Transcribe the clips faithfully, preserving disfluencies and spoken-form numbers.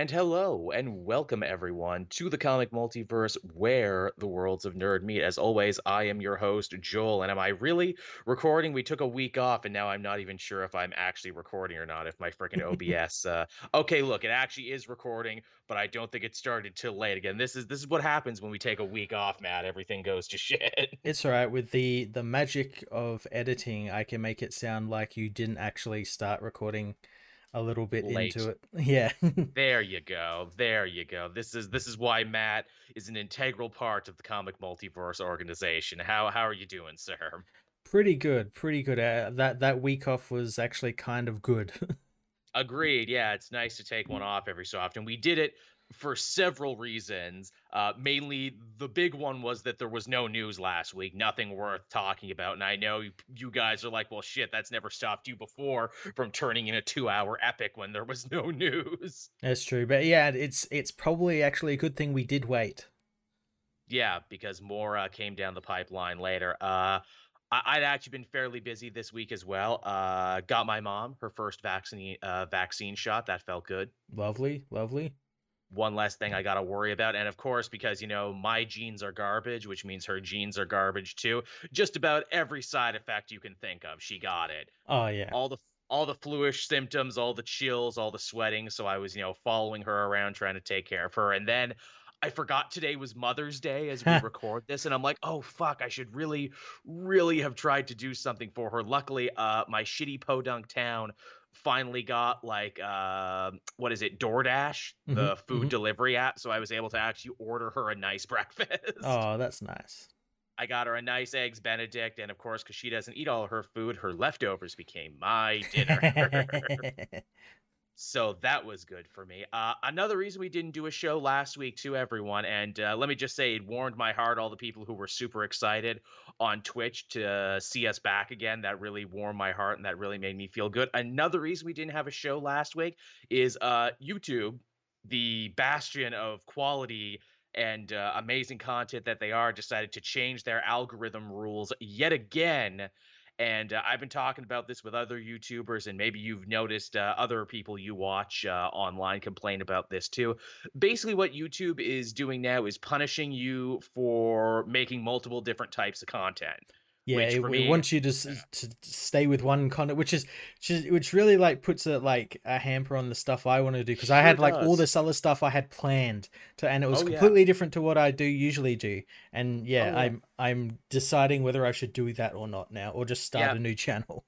And hello, and welcome everyone to the Comic Multiverse, where the worlds of nerd meet. As always, I am your host, Joel, and am I really recording? We took a week off, and now I'm not even sure if I'm actually recording or not, if my freaking O B S... uh, okay, look, it actually is recording, but I don't think it started till late. Again, this is this is what happens when we take a week off, Matt. Everything goes to shit. It's all right. With the, the magic of editing, I can make it sound like you didn't actually start recording a little bit late into it. Yeah. There you go. There you go. This is this is why Matt is an integral part of the Comic Multiverse organization. How how are you doing, sir? Pretty good. Pretty good. Uh, that that week off was actually kind of good. Agreed. Yeah, it's nice to take one off every so often. We did it for several reasons. Uh, mainly the big one was that there was no news last week, nothing worth talking about. And I know you, you guys are like, well, shit, that's never stopped you before from turning in a two hour epic when there was no news. That's true. But yeah, it's, it's probably actually a good thing we did wait. Yeah, because more uh, came down the pipeline later. Uh, I'd actually been fairly busy this week as well. Uh, got my mom her first vaccine uh, vaccine shot. That felt good. Lovely, lovely. One less thing I got to worry about. And of course, because, you know, my genes are garbage, which means her genes are garbage too. Just about every side effect you can think of, she got it. Oh, yeah. All the all the fluish symptoms, all the chills, all the sweating. So I was, you know, following her around trying to take care of her. And then I forgot today was Mother's Day as we record this, and I'm like, oh, fuck, I should really, really have tried to do something for her. Luckily, uh, my shitty podunk town finally got, like, uh, what is it, DoorDash, mm-hmm, the food mm-hmm. delivery app, so I was able to actually order her a nice breakfast. Oh, that's nice. I got her a nice Eggs Benedict, and of course, because she doesn't eat all her food, her leftovers became my dinner. So that was good for me. Uh, another reason we didn't do a show last week to everyone, and uh, let me just say it warmed my heart, all the people who were super excited on Twitch to see us back again. That really warmed my heart, and that really made me feel good. Another reason we didn't have a show last week is uh, YouTube, the bastion of quality and uh, amazing content that they are, decided to change their algorithm rules yet again. And uh, I've been talking about this with other YouTubers, and maybe you've noticed uh, other people you watch uh, online complain about this too. Basically, what YouTube is doing now is punishing you for making multiple different types of content. Yeah, which it, me, it wants you to, yeah. to stay with one content, which is which really like puts a like a hamper on the stuff I want to do, because sure I had like does. all this other stuff I had planned to, and it was oh, completely yeah. different to what I do usually do. And yeah, oh, yeah, I'm I'm deciding whether I should do that or not now, or just start yeah. a new channel.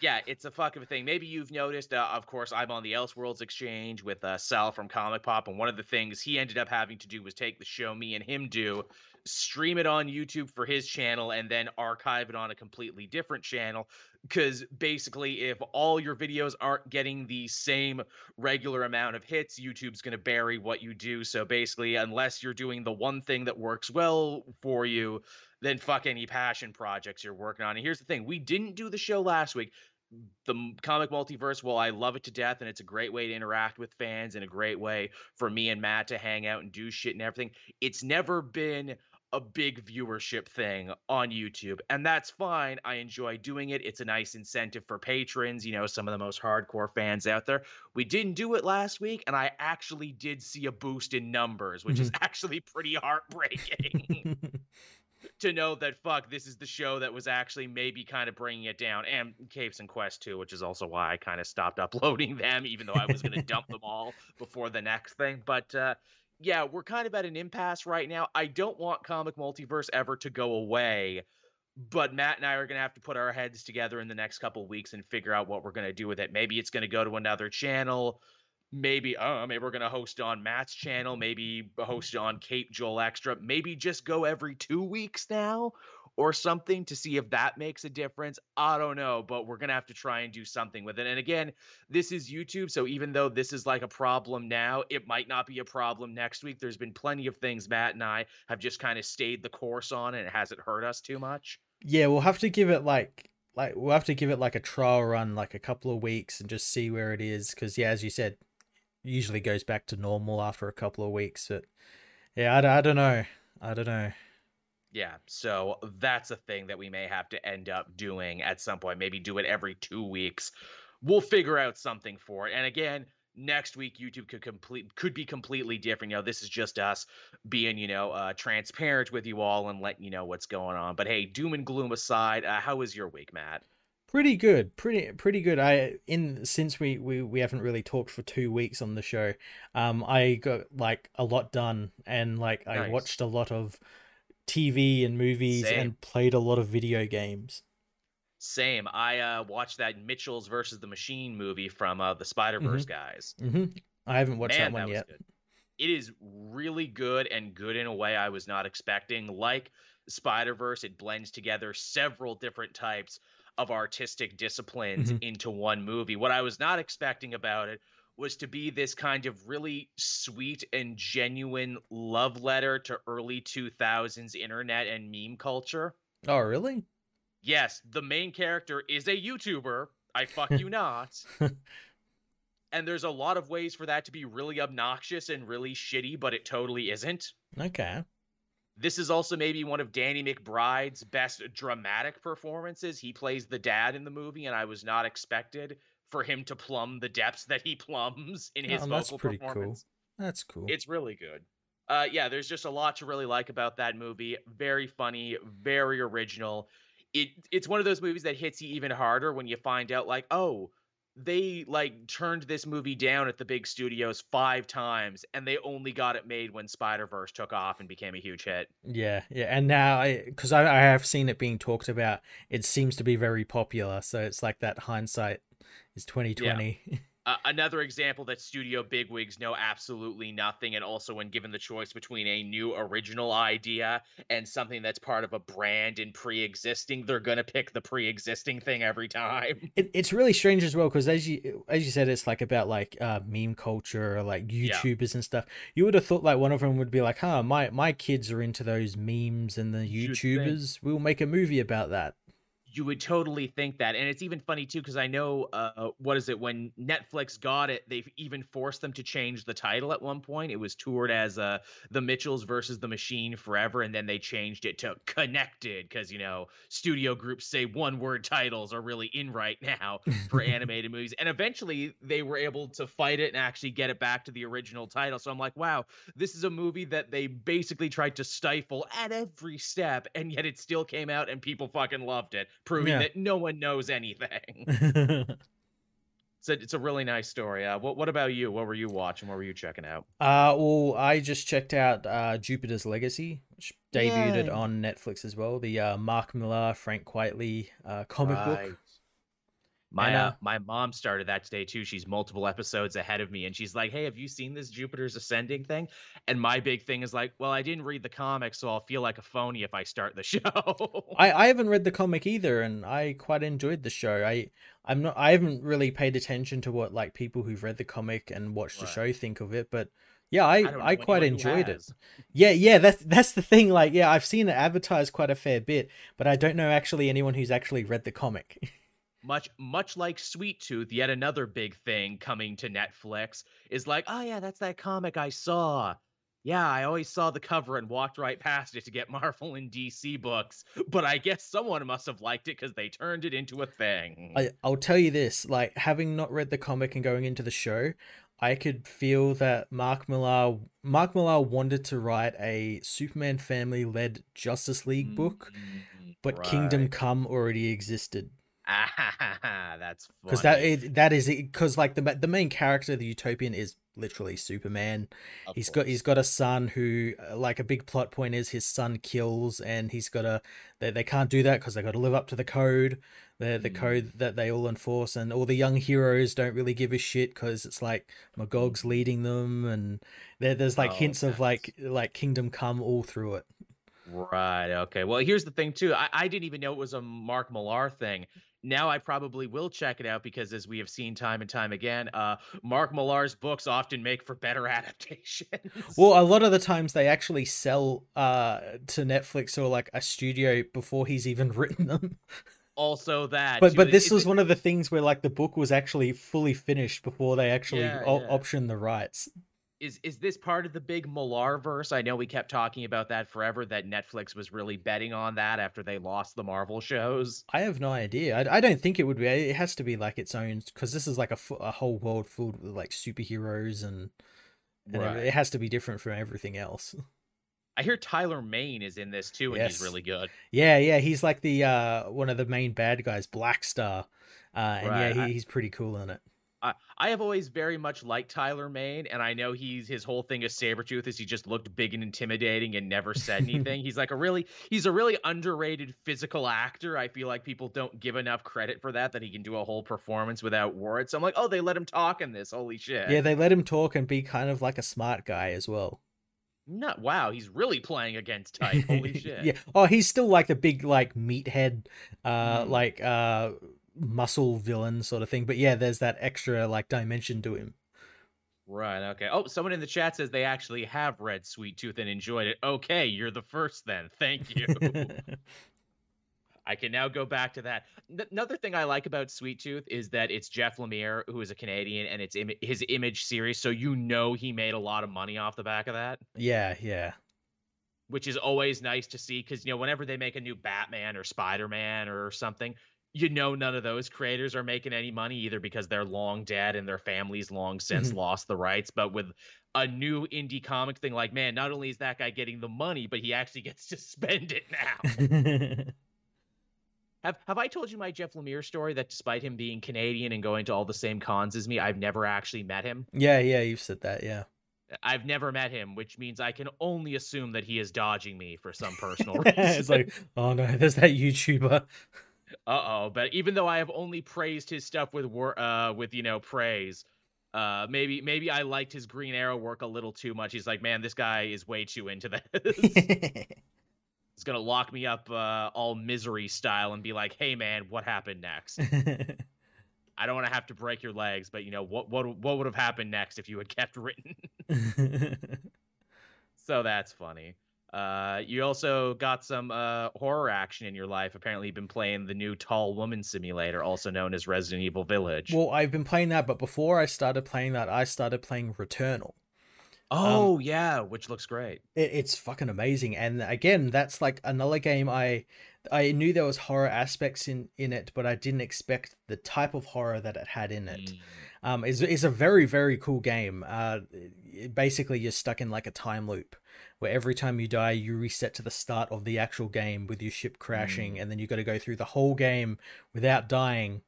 Yeah, it's a fucking thing. Maybe you've noticed, uh, of course, I'm on the Elseworlds Exchange with uh, Sal from Comic Pop, and one of the things he ended up having to do was take the show me and him do, stream it on YouTube for his channel, and then archive it on a completely different channel, because basically if all your videos aren't getting the same regular amount of hits, YouTube's going to bury what you do. So basically, unless you're doing the one thing that works well for you, then fuck any passion projects you're working on. And here's the thing. We didn't do the show last week. The Comic Multiverse, well, I love it to death, and it's a great way to interact with fans and a great way for me and Matt to hang out and do shit and everything. It's never been a big viewership thing on YouTube, and that's fine. I enjoy doing it. It's a nice incentive for patrons, you know, some of the most hardcore fans out there. We didn't do it last week, and I actually did see a boost in numbers, which is actually pretty heartbreaking. To know that, fuck, this is the show that was actually maybe kind of bringing it down. And Capes and Quest too, which is also why I kind of stopped uploading them, even though I was going to dump them all before the next thing. But uh, yeah, we're kind of at an impasse right now. I don't want Comic Multiverse ever to go away, but Matt and I are going to have to put our heads together in the next couple of weeks and figure out what we're going to do with it. Maybe it's going to go to another channel. Maybe, uh, maybe we're going to host on Matt's channel, maybe host on Cape Joel Extra, maybe just go every two weeks now or something to see if that makes a difference. I don't know, but we're going to have to try and do something with it. And again, this is YouTube, so even though this is like a problem now, it might not be a problem next week. There's been plenty of things Matt and I have just kind of stayed the course on, and it hasn't hurt us too much. Yeah, we'll have to give it like... like we'll have to give it like a trial run, like a couple of weeks, and just see where it is, because yeah, as you said, usually goes back to normal after a couple of weeks. But yeah, I, I don't know. I don't know. Yeah. So that's a thing that we may have to end up doing at some point, maybe do it every two weeks. We'll figure out something for it. And again, next week YouTube could complete could be completely different. You know, this is just us being, you know, uh, transparent with you all and letting you know what's going on. But hey, doom and gloom aside, uh, how was your week, Matt? Pretty good, pretty pretty good. I in since we, we, we haven't really talked for two weeks on the show, um, I got like a lot done, and like nice. I watched a lot of T V and movies. Same. And played a lot of video games. Same. I uh, watched that Mitchell's versus the Machine movie from uh, the Spider-Verse mm-hmm. guys. Mm-hmm. I haven't watched Man, that one that yet. Good. It is really good, and good in a way I was not expecting. Like Spider-Verse, it blends together several different types of artistic disciplines mm-hmm. into one movie. What I was not expecting about it was to be this kind of really sweet and genuine love letter to early two thousands internet and meme culture. Oh, really? Yes, the main character is a YouTuber. I fuck you not. And there's a lot of ways for that to be really obnoxious and really shitty, but it totally isn't. Okay. This is also maybe one of Danny McBride's best dramatic performances. He plays the dad in the movie, and I was not expected for him to plumb the depths that he plumbs in his oh, vocal that's performance. Cool. That's cool. It's really good. Uh, yeah, there's just a lot to really like about that movie. Very funny, very original. It it's one of those movies that hits you even harder when you find out, like, oh, they like turned this movie down at the big studios five times, and they only got it made when Spider-Verse took off and became a huge hit. Yeah, yeah, and now I because I, I have seen it being talked about. It seems to be very popular, so it's like that hindsight is twenty twenty. Yeah. Uh, another example that studio bigwigs know absolutely nothing, and also when given the choice between a new original idea and something that's part of a brand and pre-existing, they're gonna pick the pre-existing thing every time. It, it's really strange as well, because as you as you said, it's like about like uh, meme culture or like YouTubers yeah. and stuff. You would have thought like one of them would be like, "Huh, my my kids are into those memes and the YouTubers. We'll make a movie about that." You would totally think that. And it's even funny too, because I know, uh, what is it, when Netflix got it, they've even forced them to change the title at one point. It was toured as uh, The Mitchells versus the Machine forever, and then they changed it to Connected, because, you know, studio groups say one-word titles are really in right now for animated movies. And eventually they were able to fight it and actually get it back to the original title. So I'm like, wow, this is a movie that they basically tried to stifle at every step, and yet it still came out and people fucking loved it. Proving yeah. that no one knows anything. So it's a really nice story. Uh, what What about you? What were you watching? What were you checking out? Uh, well, I just checked out uh, Jupiter's Legacy, which debuted Yay. on Netflix as well. The uh, Mark Millar, Frank Quitely uh, comic right. book. My yeah. uh, my mom started that today too. She's multiple episodes ahead of me, and she's like, "Hey, have you seen this Jupiter's Ascending thing?" And my big thing is like, "Well, I didn't read the comic, so I'll feel like a phony if I start the show." I, I haven't read the comic either, and I quite enjoyed the show. I I'm not I haven't really paid attention to what like people who've read the comic and watched right. the show think of it, but yeah, I I, I quite enjoyed it. Yeah, yeah, that's that's the thing. Like, yeah, I've seen it advertised quite a fair bit, but I don't know actually anyone who's actually read the comic. Much much like Sweet Tooth, yet another big thing coming to Netflix is like, oh yeah, that's that comic I saw. Yeah, I always saw the cover and walked right past it to get Marvel and D C books. But I guess someone must have liked it because they turned it into a thing. I, I'll tell you this, like having not read the comic and going into the show, I could feel that Mark Millar, Mark Millar wanted to write a Superman family-led Justice League book, mm-hmm. but right. Kingdom Come already existed. Ah, that's funny. Because that it, that is because like the the main character of the Utopian is literally Superman. Of he's course. got he's got a son who like a big plot point is his son kills, and he's got a they they can't do that because they got to live up to the code, the the mm. code that they all enforce, and all the young heroes don't really give a shit because it's like Magog's leading them, and there there's like oh, hints nice. of like like Kingdom Come all through it. Right. Okay. Well, here's the thing too. I I didn't even know it was a Mark Millar thing. Now I probably will check it out because, as we have seen time and time again, uh, Mark Millar's books often make for better adaptations. Well, a lot of the times they actually sell uh, to Netflix or like a studio before he's even written them. Also that. But, but this was one of the things where like the book was actually fully finished before they actually yeah, o- yeah. optioned the rights. Is is this part of the big Millarverse? I know we kept talking about that forever, that Netflix was really betting on that after they lost the Marvel shows. I have no idea. I, I don't think it would be. It has to be like its own, because this is like a, a whole world filled with like superheroes and, and right. it, it has to be different from everything else. I hear Tyler Mane is in this too, and yes. he's really good. Yeah, yeah. He's like the uh, one of the main bad guys, Blackstar. Uh, and right. yeah, he, he's pretty cool in it. Uh, I have always very much liked Tyler Mane, and I know he's his whole thing is Sabretooth is he just looked big and intimidating and never said anything. he's like a really he's a really underrated physical actor. I feel like people don't give enough credit for that, that he can do a whole performance without words. So I'm like, oh, they let him talk in this. Holy shit. Yeah, they let him talk and be kind of like a smart guy as well. No, wow, he's really playing against type. Holy shit. Yeah. Oh, he's still like the big like meathead, uh, mm. like uh. muscle villain sort of thing, but yeah, there's that extra like dimension to him. Right. Okay. Oh, someone in the chat says they actually have read Sweet Tooth and enjoyed it. Okay, you're the first then. Thank you. I can now go back to that. Another thing I like about Sweet Tooth is that it's Jeff Lemire, who is a Canadian, and it's im- his Image series, so you know he made a lot of money off the back of that. Yeah, yeah. Which is always nice to see, because you know whenever they make a new Batman or Spider-Man or something, you know, none of those creators are making any money either, because they're long dead and their families long since mm-hmm. lost the rights. But with a new indie comic thing, like, man, not only is that guy getting the money, but he actually gets to spend it now. have have I told you my Jeff Lemire story that despite him being Canadian and going to all the same cons as me, I've never actually met him? Yeah, yeah, you've said that, yeah. I've never met him, which means I can only assume that he is dodging me for some personal reason. It's like, oh no, there's that YouTuber. Uh-oh, but even though I have only praised his stuff with, wor- uh, with you know, praise, uh, maybe maybe I liked his Green Arrow work a little too much. He's like, man, this guy is way too into this. He's going to lock me up uh, all misery style and be like, hey, man, what happened next? I don't want to have to break your legs, but, you know, what what what would have happened next if you had kept written? So that's funny. Uh, you also got some uh, horror action in your life. Apparently you've been playing the new Tall Woman Simulator, also known as Resident Evil Village. Well, I've been playing that, but before I started playing that, I started playing Returnal. Oh, um, yeah, which looks great. It, it's fucking amazing. And again, that's like another game I I knew there was horror aspects in, in it, but I didn't expect the type of horror that it had in it. Mm. Um, it's, it's a very, very cool game. Uh, basically, you're stuck in like a time loop, where every time you die, you reset to the start of the actual game with your ship crashing, mm. and then you got to go through the whole game without dying,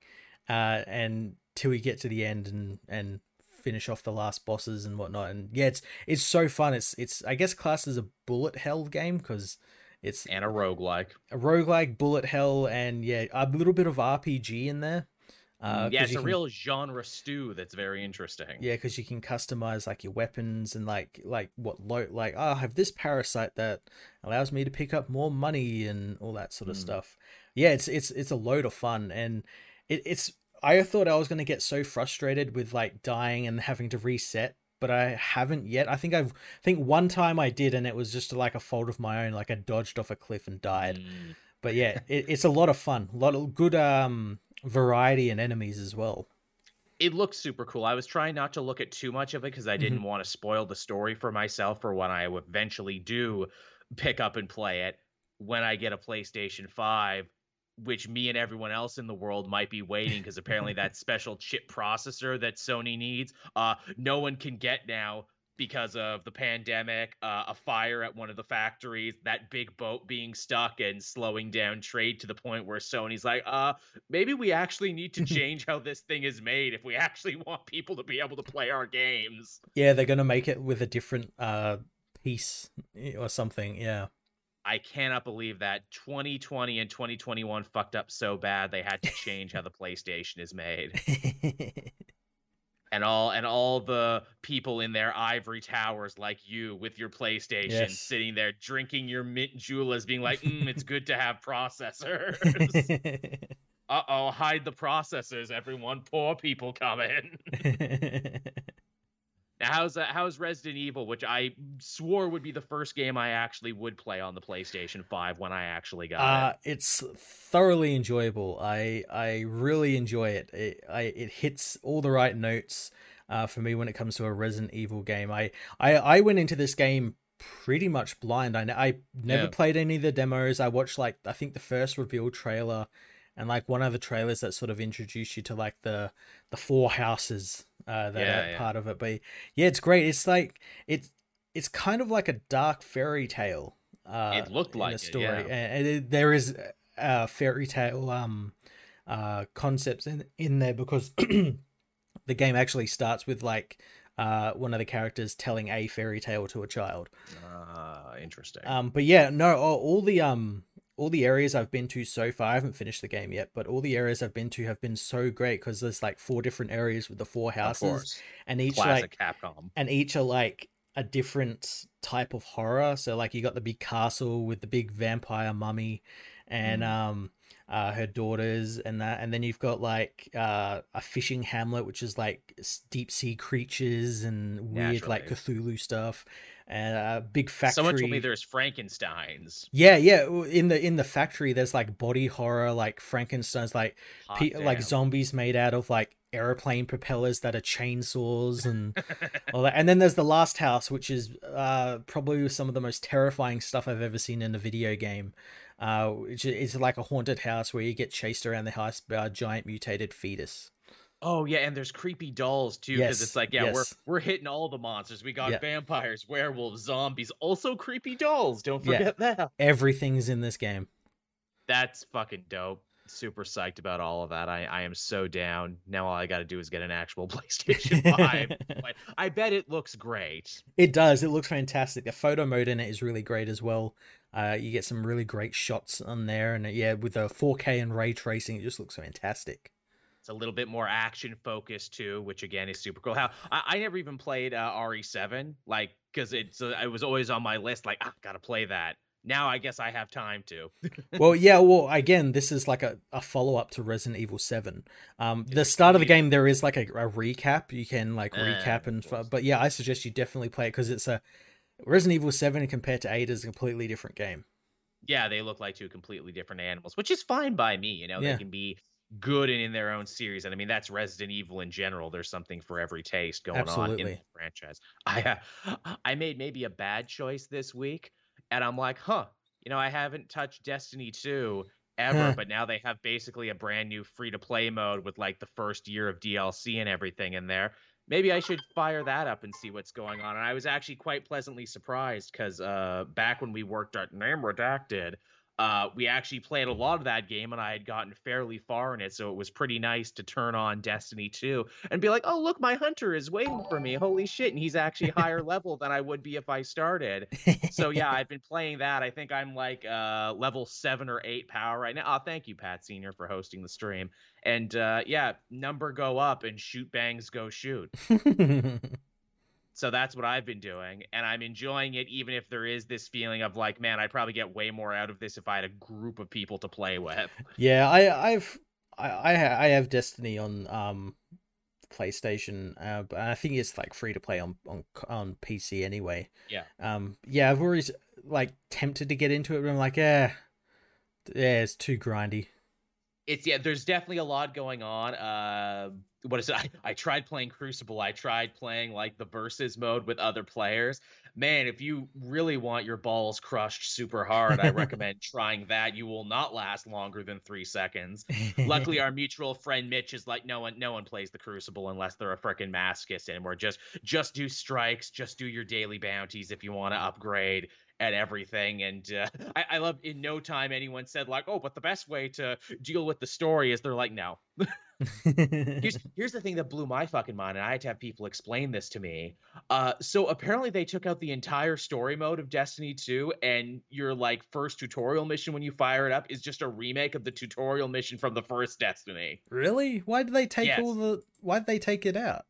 uh, and till you get to the end and and finish off the last bosses and whatnot. And yeah, it's it's so fun. It's it's I guess classed as a bullet hell game, because it's and a roguelike, a roguelike bullet hell, and yeah, a little bit of R P G in there. Uh, yeah, it's a can, real genre stew that's very interesting. Yeah, because you can customize like your weapons and like like what low like oh, I have this parasite that allows me to pick up more money and all that sort of mm. stuff. Yeah, it's it's it's a load of fun, and it, it's I thought I was gonna get so frustrated with like dying and having to reset, but I haven't yet. I think I've I think one time I did, and it was just like a fault of my own. Like I dodged off a cliff and died. Mm. But yeah, it, it's a lot of fun. A lot of good um. variety and enemies as well. It looks super cool. I was trying not to look at too much of it because I didn't mm-hmm. want to spoil the story for myself for when I eventually do pick up and play it when I get a PlayStation five, which me and everyone else in the world might be waiting, because apparently that special chip processor that Sony needs, uh no one can get now because of the pandemic, uh, a fire at one of the factories, that big boat being stuck and slowing down trade to the point where Sony's like, uh, maybe we actually need to change how this thing is made if we actually want people to be able to play our games. Yeah, they're going to make it with a different uh, piece or something, yeah. I cannot believe that twenty twenty and twenty twenty-one fucked up so bad they had to change how the PlayStation is made. And all and all the people in their ivory towers like you with your PlayStation yes. sitting there drinking your mint juleps being like, mm, it's good to have processors. Uh-oh, hide the processors, everyone. Poor people come in. Now, how's, uh, how's Resident Evil, which I swore would be the first game I actually would play on the PlayStation five when I actually got uh, it? It's thoroughly enjoyable. I I really enjoy it. It, I, it hits all the right notes. uh, for me when it comes to a Resident Evil game. I I, I went into this game pretty much blind. I, I never yeah. played any of the demos. I watched, like, I think the first reveal trailer and, like, one of the trailers that sort of introduced you to, like, the the four houses uh, that yeah, are yeah. part of it. But, yeah, it's great. It's, like, it's, it's kind of like a dark fairy tale. Uh, it looked like a story. It, yeah. And it, there is uh, fairy tale um, uh, concepts in, in there because the game actually starts with, like, Uh, one of the characters telling a fairy tale to a child. Ah, uh, interesting. Um, but yeah, no, all, all the um, all the areas I've been to so far, I haven't finished the game yet, but all the areas I've been to have been so great because there's like four different areas with the four houses, and each Classic like Capcom. and each are like a different type of horror. So like you got the big castle with the big vampire mummy, and mm. um. Uh, her daughters and that, and then you've got like uh, a fishing hamlet, which is like deep sea creatures and weird Naturally. like Cthulhu stuff, and a big factory. Someone told me there's Frankenstein's. Yeah, yeah. In the in the factory, there's like body horror, like Frankenstein's, like pe- like zombies made out of like airplane propellers that are chainsaws and all that. And then there's the last house, which is uh, probably some of the most terrifying stuff I've ever seen in a video game. Uh, which is like a haunted house where you get chased around the house by a giant mutated fetus. Oh yeah, and there's creepy dolls too. Because yes, it's like, yeah, yes. we're we're hitting all the monsters. We got yeah. vampires, werewolves, zombies, also creepy dolls. Don't forget yeah. that. Everything's in this game. That's fucking dope. Super psyched about all of that. I, I am so down. Now all I got to do is get an actual PlayStation five. But I bet it looks great. It does. It looks fantastic. The photo mode in it is really great as well. Uh, you get some really great shots on there. And yeah, with the four K and ray tracing, it just looks fantastic. It's a little bit more action focused too, which again is super cool. How I, I never even played uh, R E seven, like, because it's uh, it was always on my list. Like, ah, gotta play that. Now I guess I have time to. well, yeah. Well, again, this is like a, a follow-up to Resident Evil seven. Um, the start of the game, there is like a, a recap. You can like recap and, but yeah, I suggest you definitely play it because it's a Resident Evil seven compared to eight is a completely different game. Yeah. They look like two completely different animals, which is fine by me. You know, yeah. they can be good and in their own series. And I mean, that's Resident Evil in general. There's something for every taste going Absolutely. on in the franchise. I, uh, I made maybe a bad choice this week. And I'm like, huh, you know, I haven't touched Destiny two ever, huh. but now they have basically a brand new free-to-play mode with, like, the first year of D L C and everything in there. Maybe I should fire that up and see what's going on. And I was actually quite pleasantly surprised because uh, back when we worked at Name Redacted, uh, we actually played a lot of that game, and I had gotten fairly far in it, so it was pretty nice to turn on Destiny two and be like, oh, look, my hunter is waiting for me. Holy shit, and he's actually higher level than I would be if I started. So, yeah, I've been playing that. I think I'm, like, uh, level seven or eight power right now. Oh, thank you, Pat Senior, for hosting the stream. And, uh, yeah, number go up and shoot bangs go shoot. So that's what I've been doing, and I'm enjoying it, even if there is this feeling of like, man, I'd probably get way more out of this if I had a group of people to play with. Yeah, I, I've I I have Destiny on um PlayStation, uh, but I think it's like free to play on, on on P C anyway. Yeah. Um. Yeah, I've always like tempted to get into it, but I'm like, yeah, yeah, it's too grindy. It's yeah. There's definitely a lot going on. Uh. What is it? I, I tried playing Crucible. I tried playing like the versus mode with other players. Man, if you really want your balls crushed super hard, I recommend trying that. You will not last longer than three seconds. Luckily, our mutual friend Mitch is like, no one, no one plays the Crucible unless they're a freaking masochist, and we're just, just do strikes, just do your daily bounties if you want to upgrade and everything. And uh, I, I love in no time anyone said like, oh, but the best way to deal with the story is they're like, no. here's, here's the thing that blew my fucking mind, and I had to have people explain this to me. Uh, so apparently they took out the entire story mode of Destiny two, and your like first tutorial mission when you fire it up is just a remake of the tutorial mission from the first Destiny. Really? Why did they take yes. all the? Why did they take it out?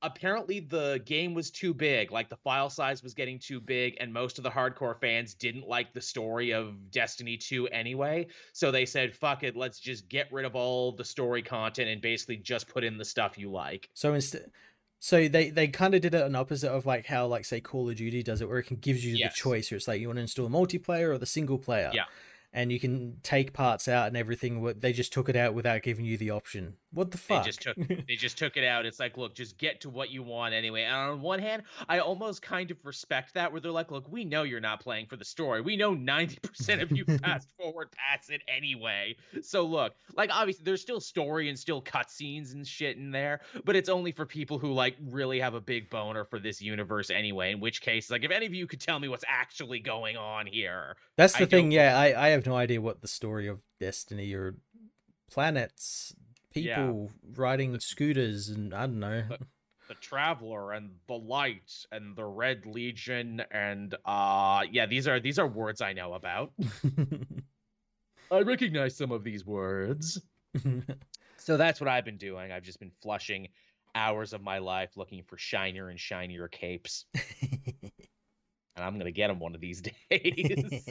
Apparently the game was too big, like the file size was getting too big, and most of the hardcore fans didn't like the story of Destiny two anyway, so they said fuck it, let's just get rid of all the story content and basically just put in the stuff you like. So instead so they they kind of did it an opposite of like how like say Call of Duty does it, where it can gives you yes. the choice, where it's like you want to install multiplayer or the single player. Yeah. and you can take parts out and everything. They just took it out without giving you the option. What the fuck? They just took, they just took it out. It's like, look, just get to what you want anyway. And on one hand, I almost kind of respect that, where they're like, look, we know you're not playing for the story. We know ninety percent of you fast forward past it anyway. So look, like, obviously there's still story and still cutscenes and shit in there, but it's only for people who like really have a big boner for this universe anyway. In which case, like, if any of you could tell me what's actually going on here. That's the I thing. Yeah, I, I have no idea what the story of Destiny or planets... People yeah. riding scooters and I don't know. The, the Traveler and the Lights and the Red Legion and uh yeah, these are these are words I know about. I recognize some of these words. So that's what I've been doing. I've just been flushing hours of my life looking for shinier and shinier capes. And I'm gonna get them one of these days.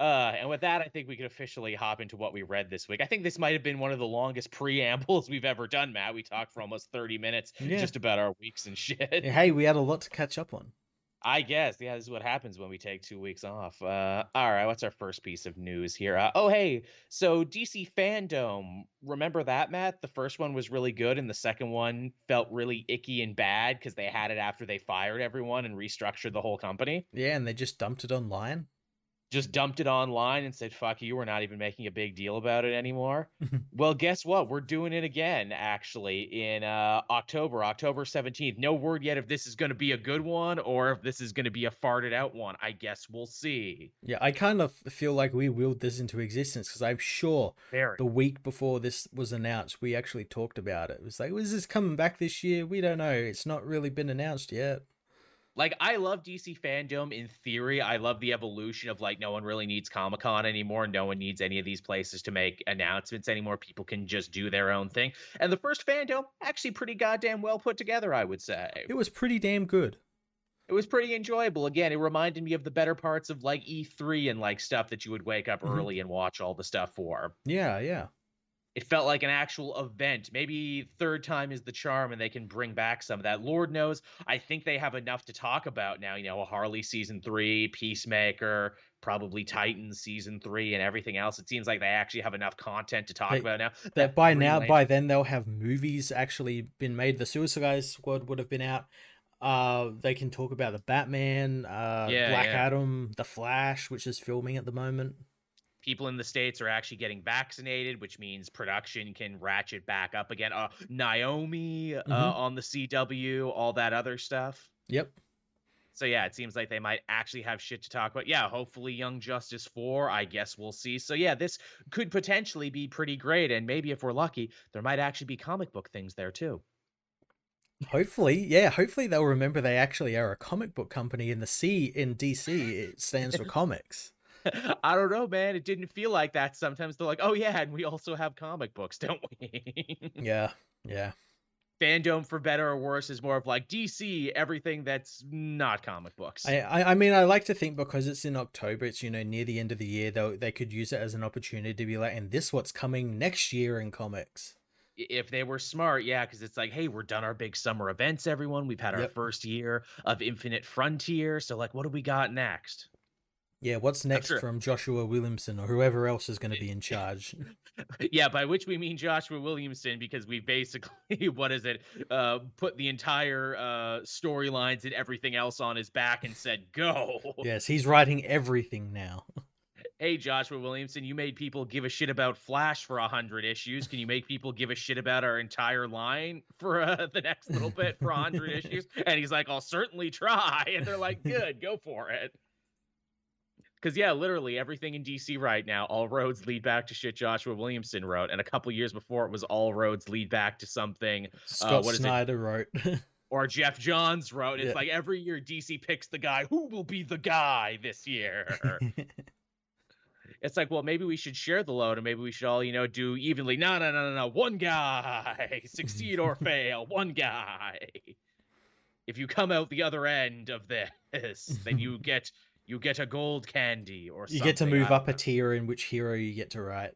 Uh, and with that, I think we could officially hop into what we read this week. I think this might have been one of the longest preambles we've ever done, Matt. We talked for almost thirty minutes yeah. just about our weeks and shit. Hey, we had a lot to catch up on. I guess. Yeah, this is what happens when we take two weeks off. Uh, all right, what's our first piece of news here? Uh, oh, hey, so D C Fandom. Remember that, Matt? The first one was really good, and the second one felt really icky and bad because they had it after they fired everyone and restructured the whole company. Yeah, and they just dumped it online. Just dumped it online and said, fuck you, we're not even making a big deal about it anymore. Well, guess what? We're doing it again, actually, in uh, October, October seventeenth. No word yet if this is going to be a good one or if this is going to be a farted out one. I guess we'll see. Yeah, I kind of feel like we willed this into existence because I'm sure Very. the week before this was announced, we actually talked about it. It was like, well, is this coming back this year? We don't know. It's not really been announced yet. Like, I love D C Fandom in theory. I love the evolution of, like, no one really needs Comic-Con anymore. No one needs any of these places to make announcements anymore. People can just do their own thing. And the first Fandom, actually pretty goddamn well put together, I would say. It was pretty damn good. It was pretty enjoyable. Again, it reminded me of the better parts of, like, E three and, like, stuff that you would wake up mm-hmm. early and watch all the stuff for. Yeah, yeah. It felt like an actual event. Maybe third time is the charm and they can bring back some of that. Lord knows, I think they have enough to talk about now. You know, a Harley season three, Peacemaker, probably Titans season three and everything else. It seems like they actually have enough content to talk they, about now. That, that by now, lane. by then they'll have movies actually been made. The Suicide Squad would have been out. Uh, they can talk about the Batman, uh, yeah, Black yeah. Adam, The Flash, which is filming at the moment. People in the States are actually getting vaccinated, which means production can ratchet back up again. Uh, Naomi mm-hmm. uh, on the C W, all that other stuff. Yep. So, yeah, it seems like they might actually have shit to talk about. Yeah, hopefully Young Justice four, I guess we'll see. So, yeah, this could potentially be pretty great. And maybe if we're lucky, there might actually be comic book things there, too. Hopefully, yeah. Hopefully they'll remember they actually are a comic book company, and the C in D C, it stands for comics. I don't know, man. It didn't feel like that. Sometimes they're like, oh, yeah, and we also have comic books, don't we? yeah, yeah. Fandom, for better or worse, is more of like D C, everything that's not comic books. I, I, I mean, I like to think because it's in October, it's, you know, near the end of the year, though, they could use it as an opportunity to be like, and this what's coming next year in comics. If they were smart, yeah, because it's like, hey, we're done our big summer events, everyone. We've had our yep. first year of Infinite Frontier. So, like, what do we got next? Yeah, what's next sure. from Joshua Williamson or whoever else is going to be in charge? Yeah, by which we mean Joshua Williamson, because we basically, what is it, uh, put the entire uh, storylines and everything else on his back and said, go. Yes, he's writing everything now. Hey, Joshua Williamson, you made people give a shit about Flash for one hundred issues. Can you make people give a shit about our entire line for uh, the next little bit for one hundred issues? And he's like, I'll certainly try. And they're like, good, go for it. Because, yeah, literally everything in D C right now, all roads lead back to shit Joshua Williamson wrote. And a couple years before, it was all roads lead back to something Scott uh, what Snyder is it? wrote. Or Jeff Johns wrote. It's yeah. like every year D C picks the guy. Who will be the guy this year? It's like, well, maybe we should share the load and maybe we should all, you know, do evenly. No, no, no, no, no. One guy. Succeed or fail. One guy. If you come out the other end of this, then you get... You get a gold candy or something. You get to move up know. a tier in which hero you get to write.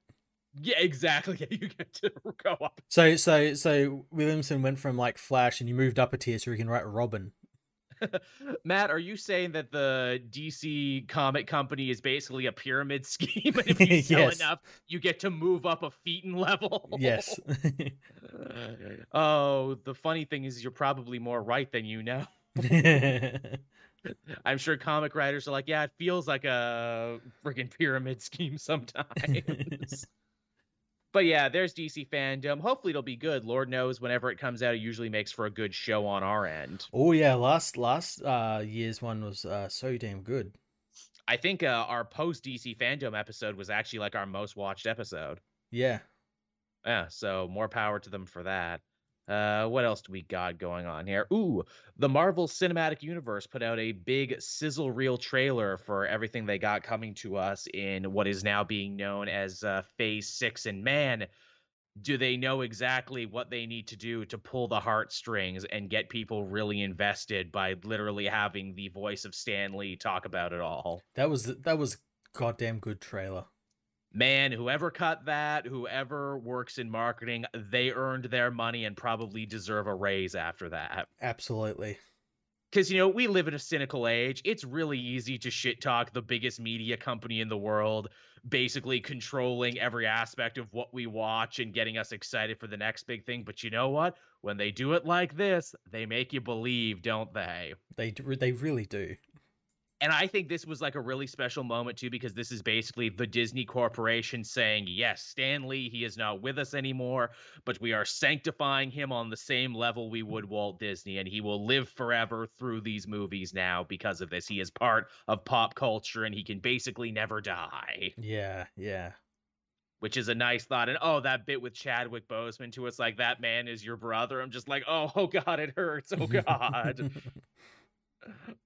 Yeah, exactly. Yeah, you get to go up. So so so Williamson went from like Flash and you moved up a tier so he can write Robin. Matt, are you saying that the D C comic company is basically a pyramid scheme? And if you yes. sell enough, you get to move up a feet in level. Yes. Oh, the funny thing is you're probably more right than you know. I'm sure comic writers are like, yeah, it feels like a freaking pyramid scheme sometimes. But yeah, there's D C fandom. Hopefully it'll be good. Lord knows whenever it comes out, it usually makes for a good show on our end. Oh yeah, last last uh, year's one was uh, so damn good. I think uh, our post-D C fandom episode was actually like our most watched episode. Yeah. Yeah, so more power to them for that. Uh, what else do we got going on here? Ooh, the Marvel Cinematic Universe put out a big sizzle reel trailer for everything they got coming to us in what is now being known as uh, Phase six. And man, do they know exactly what they need to do to pull the heartstrings and get people really invested by literally having the voice of Stan Lee talk about it all. That was that was goddamn good trailer. Man, whoever cut that, whoever works in marketing, they earned their money and probably deserve a raise after that. Absolutely. Because, you know, we live in a cynical age. It's really easy to shit talk the biggest media company in the world, basically controlling every aspect of what we watch and getting us excited for the next big thing. But you know what? When they do it like this, they make you believe, don't they? They do, they really do. And I think this was like a really special moment, too, because this is basically the Disney Corporation saying, yes, Stan Lee, he is not with us anymore, but we are sanctifying him on the same level we would Walt Disney, and he will live forever through these movies now because of this. He is part of pop culture, and he can basically never die. Yeah, yeah. Which is a nice thought. And, oh, that bit with Chadwick Boseman, too, it's like, that man is your brother. I'm just like, oh, oh God, it hurts. Oh, God.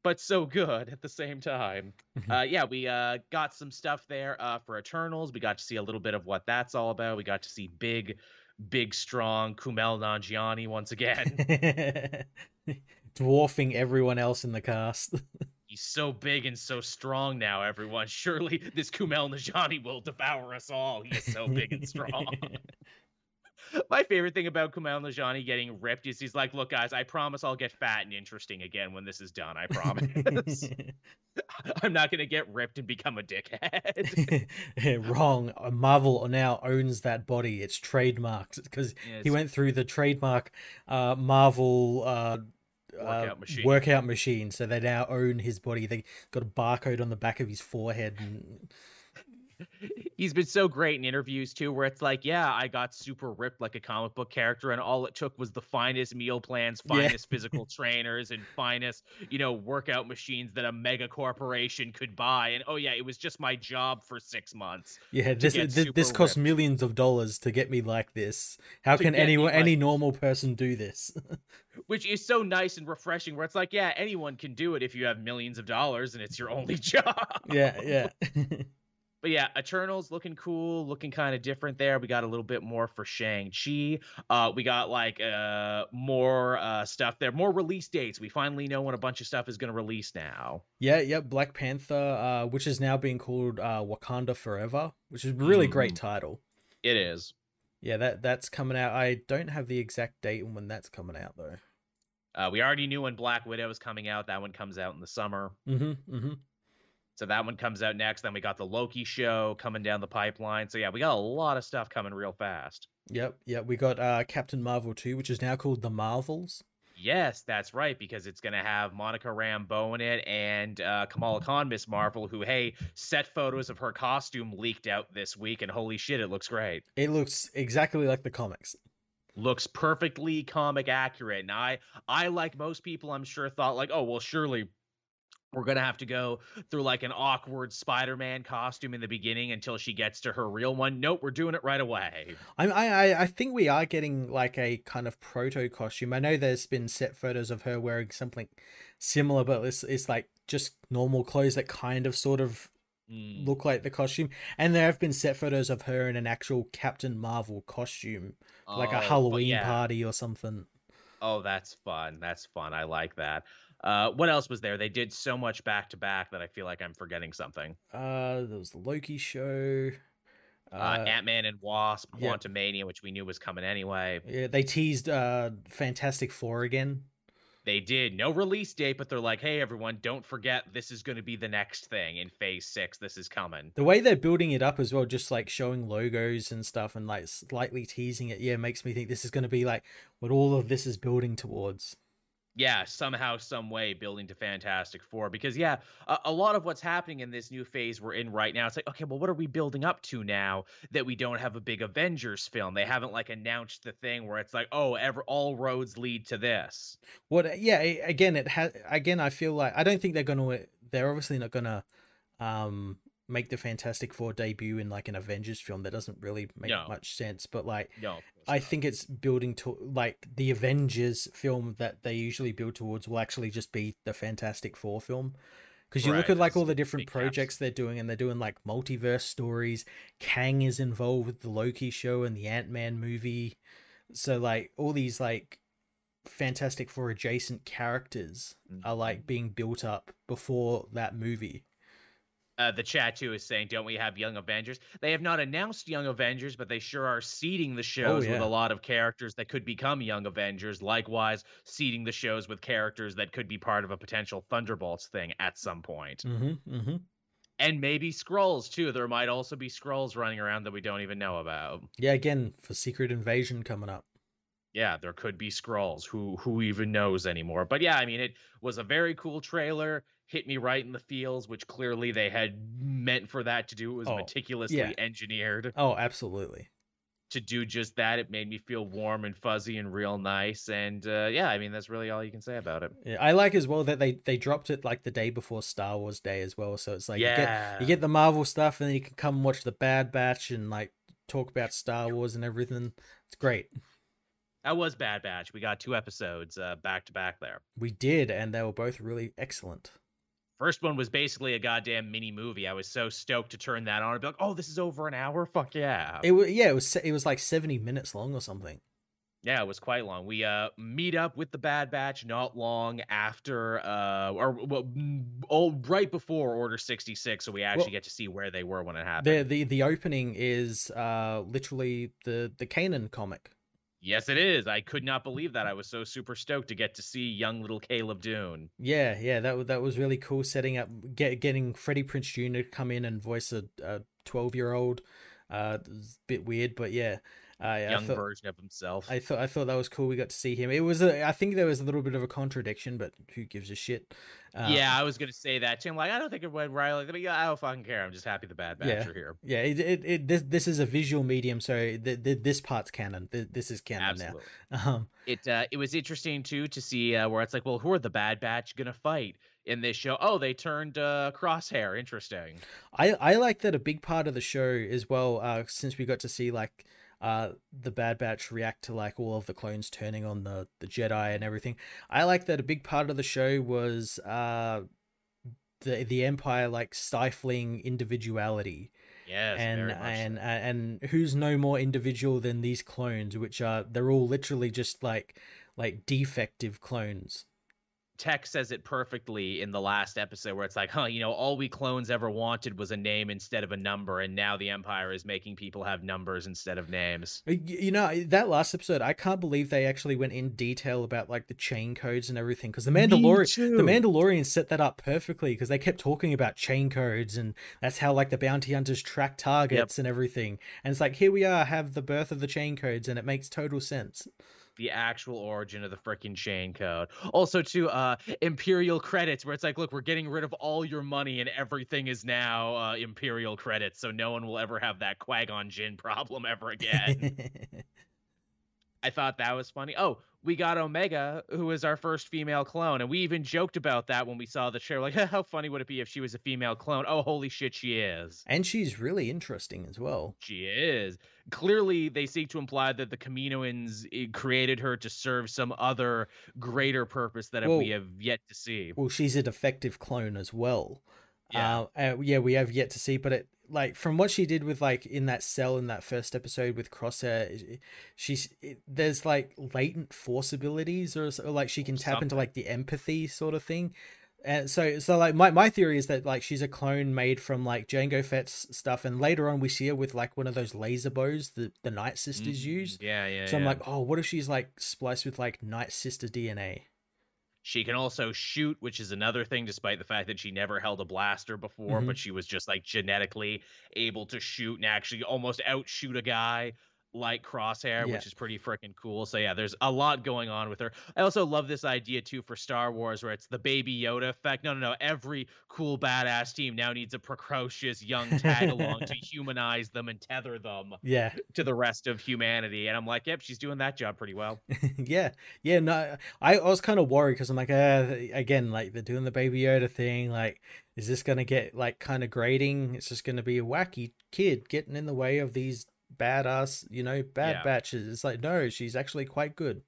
But so good at the same time. Uh, yeah, we uh, got some stuff there uh, for Eternals. We got to see a little bit of what that's all about. We got to see big, big, strong Kumail Nanjiani once again. Dwarfing everyone else in the cast. He's so big and so strong now, everyone. Surely this Kumail Nanjiani will devour us all. He is so big and strong. My favorite thing about Kumail Nanjiani getting ripped is he's like, look, guys, I promise I'll get fat and interesting again when this is done. I promise. I'm not going to get ripped and become a dickhead. Wrong. Marvel now owns that body. It's trademarked because yeah, he went through the trademark uh, Marvel uh, workout, uh, machine. workout machine. So they now own his body. They got a barcode on the back of his forehead and... He's been so great in interviews, too, where it's like, yeah, I got super ripped like a comic book character, and all it took was the finest meal plans, finest yeah. physical trainers, and finest, you know, workout machines that a mega corporation could buy. And, oh, yeah, it was just my job for six months. Yeah, this this, this cost millions of dollars to get me like this. How can anyone, like... any normal person do this? Which is so nice and refreshing, where it's like, yeah, anyone can do it if you have millions of dollars and it's your only job. Yeah, yeah. But yeah, Eternals looking cool, looking kind of different there. We got a little bit more for Shang-Chi. Uh, we got like uh, more uh, stuff there, more release dates. We finally know when a bunch of stuff is going to release now. Yeah, yeah. Black Panther, uh, which is now being called uh, Wakanda Forever, which is a really mm. great title. It is. Yeah, that that's coming out. I don't have the exact date and when that's coming out, though. Uh, we already knew when Black Widow is coming out. That one comes out in the summer. Mm-hmm, mm-hmm. So that one comes out next. Then we got the Loki show coming down the pipeline. So yeah, we got a lot of stuff coming real fast. Yep. Yeah. We got uh, Captain Marvel two, which is now called The Marvels. Yes, that's right. Because it's going to have Monica Rambeau in it and uh, Kamala Khan, Miss Marvel, who, hey, set photos of her costume leaked out this week. And holy shit, it looks great. It looks exactly like the comics. Looks perfectly comic accurate. And I, I, like most people, I'm sure thought like, oh, well, surely we're going to have to go through like an awkward Spider-Man costume in the beginning until she gets to her real one. Nope, we're doing it right away. I I, I think we are getting like a kind of proto costume. I know there's been set photos of her wearing something similar, but it's, it's like just normal clothes that kind of sort of mm. look like the costume. And there have been set photos of her in an actual Captain Marvel costume, oh, like a Halloween yeah. party or something. Oh, that's fun. That's fun. I like that. Uh, what else was there? They did so much back to back that I feel like I'm forgetting something. Uh, there was the Loki show, uh, uh Ant-Man and Wasp, Quantumania, yeah. which we knew was coming anyway. Yeah, they teased uh Fantastic Four again. they did. No release date, but they're like, hey, everyone, don't forget this is going to be the next thing in phase six. This is coming. The way they're building it up as well, just like showing logos and stuff and like slightly teasing it, yeah, makes me think this is going to be like what all of this is building towards. Yeah, somehow, some way building to Fantastic Four, because, yeah, a, a lot of what's happening in this new phase we're in right now, it's like, okay, well, what are we building up to now that we don't have a big Avengers film? They haven't, like, announced the thing where it's like, oh, ever, all roads lead to this. What? Yeah, again, it has. Again, I feel like I don't think they're going to they're obviously not going to um, make the Fantastic Four debut in like an Avengers film. That doesn't really make no. much sense. But like, no. I think it's building to like the Avengers film that they usually build towards will actually just be the Fantastic Four film. Cause you right. look at like all the different projects caps. they're doing, and they're doing like multiverse stories. Kang is involved with the Loki show and the Ant-Man movie. So like all these like Fantastic Four adjacent characters mm-hmm. are like being built up before that movie. Uh, the chat, too, is saying, don't we have Young Avengers? They have not announced Young Avengers, but they sure are seeding the shows oh, yeah. with a lot of characters that could become Young Avengers. Likewise, seeding the shows with characters that could be part of a potential Thunderbolts thing at some point. Mm-hmm, mm-hmm. And maybe Skrulls, too. There might also be Skrulls running around that we don't even know about. Yeah, again, for Secret Invasion coming up. Yeah, there could be Skrulls. Who, who even knows anymore? But yeah, I mean, it was a very cool trailer. Hit me right in the feels, which clearly they had meant for that to do. It was oh, meticulously yeah. engineered. Oh, absolutely. To do just that. It made me feel warm and fuzzy and real nice. And uh, yeah, I mean, that's really all you can say about it. Yeah, I like as well that they, they dropped it like the day before Star Wars Day as well. So it's like, yeah. you get, you get the Marvel stuff, and then you can come watch the Bad Batch and like talk about Star Wars and everything. It's great. That was Bad Batch. We got two episodes uh, back to back there. We did. And they were both really excellent. First one was basically a goddamn mini movie. I was so stoked to turn that on and be like, "Oh, this is over an hour! Fuck yeah!" It was yeah, it was it was like seventy minutes long or something. Yeah, it was quite long. We uh meet up with the Bad Batch not long after, uh, or well, oh, right before Order sixty-six, so we actually well, get to see where they were when it happened. The the, the opening is uh literally the the Kanan comic. Yes, it is. I could not believe that. I was so super stoked to get to see young little Caleb Dune. Yeah, yeah, that was that was really cool. Setting up, get, getting Freddie Prinze Junior to come in and voice a twelve-year-old. Uh, it was a bit weird, but yeah, uh, young I thought, version of himself. I thought I thought that was cool. We got to see him. It was a, I think there was a little bit of a contradiction, but who gives a shit? Um, yeah, I was gonna say that too. I'm like, I don't think it went right. Like, I don't fucking care. I'm just happy the Bad Batch yeah. are here. Yeah, it, it, it this this is a visual medium, so th- th- this part's canon. Th- this is canon Absolutely. now. Um, it uh, it was interesting too to see uh, where it's like, well, who are the Bad Batch gonna fight in this show? Oh, they turned uh, Crosshair. Interesting. I I like that a big part of the show as well. Uh, since we got to see like. Uh, the Bad Batch react to like all of the clones turning on the, the Jedi and everything. I like that a big part of the show was uh, the the Empire like stifling individuality. Yes, and very much and so. and who's no more individual than these clones, which are they're all literally just like like defective clones. Tech says it perfectly in the last episode where it's like, huh, you know, all we clones ever wanted was a name instead of a number. And now the Empire is making people have numbers instead of names. You know, that last episode, I can't believe they actually went in detail about like the chain codes and everything. Cause the Mandalorian, the Mandalorians set that up perfectly because they kept talking about chain codes and that's how like the bounty hunters track targets yep. and everything. And it's like, here we are, have the birth of the chain codes, and it makes total sense. The actual origin of the freaking chain code. Also to uh Imperial credits, where it's like, look, we're getting rid of all your money and everything is now uh Imperial credits, so no one will ever have that Qui-Gon Jinn problem ever again. I thought that was funny. Oh, we got Omega, who is our first female clone, and we even joked about that when we saw the show, like, how funny would it be if she was a female clone? Oh, holy shit, she is. And she's really interesting as well. She is. Clearly, they seek to imply that the Kaminoans created her to serve some other greater purpose that well, we have yet to see. Well, she's a defective clone as well. Yeah, uh, uh, yeah, we have yet to see, but it, like from what she did with like in that cell in that first episode with Crosshair, she's it, there's like latent force abilities or, or like she can tap Something. into like the empathy sort of thing. And so, so like my, my theory is that like she's a clone made from like Jango Fett's stuff. And later on we see her with like one of those laser bows that the Night Sisters mm, use. Yeah, yeah. So yeah. I'm like, oh, what if she's like spliced with like Night Sister D N A? She can also shoot, which is another thing, despite the fact that she never held a blaster before, mm-hmm. but she was just like genetically able to shoot and actually almost outshoot a guy like Crosshair, yeah. which is pretty freaking cool. So yeah, there's a lot going on with her. I also love this idea too for Star Wars where it's the Baby Yoda effect. No, no, no. Every cool badass team now needs a precocious young tag along to humanize them and tether them yeah. to the rest of humanity. And I'm like, yep, she's doing that job pretty well. yeah. Yeah. No, I, I was kind of worried because I'm like, uh, again, like they're doing the Baby Yoda thing. Like, is this going to get like kind of grating? It's just going to be a wacky kid getting in the way of these badass, you know, Bad yeah. Batches. It's like, no, she's actually quite good,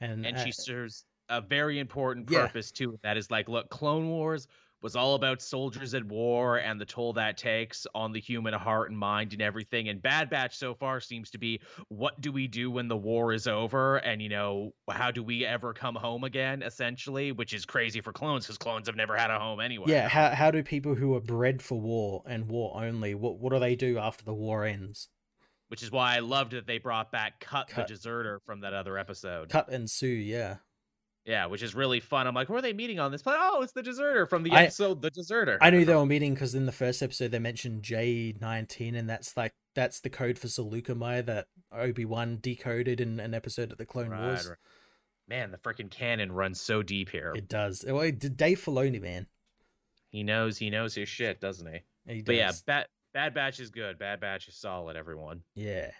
and and uh, she serves a very important purpose yeah. too. That is like, look, Clone Wars was all about soldiers at war and the toll that takes on the human heart and mind and everything. And Bad Batch so far seems to be, what do we do when the war is over? And, you know, how do we ever come home again, essentially, which is crazy for clones because clones have never had a home anyway. Yeah. How how do people who are bred for war and war only, what what do they do after the war ends? Which is why I loved that they brought back Cut, Cut the Deserter from that other episode. Cut and Sue, yeah. Yeah, which is really fun. I'm like, who are they meeting on this planet? Oh, it's the Deserter from the I, episode The Deserter. I knew they were meeting because in the first episode they mentioned J nineteen, and that's like that's the code for Seleucami that Obi-Wan decoded in an episode of the Clone right, Wars. Right. Man, the freaking canon runs so deep here. It does. Well, Dave Filoni, man. He knows. He knows his shit, doesn't he? He does. But yeah, Bat. Bad Batch is good. Bad Batch is solid, everyone. Yeah.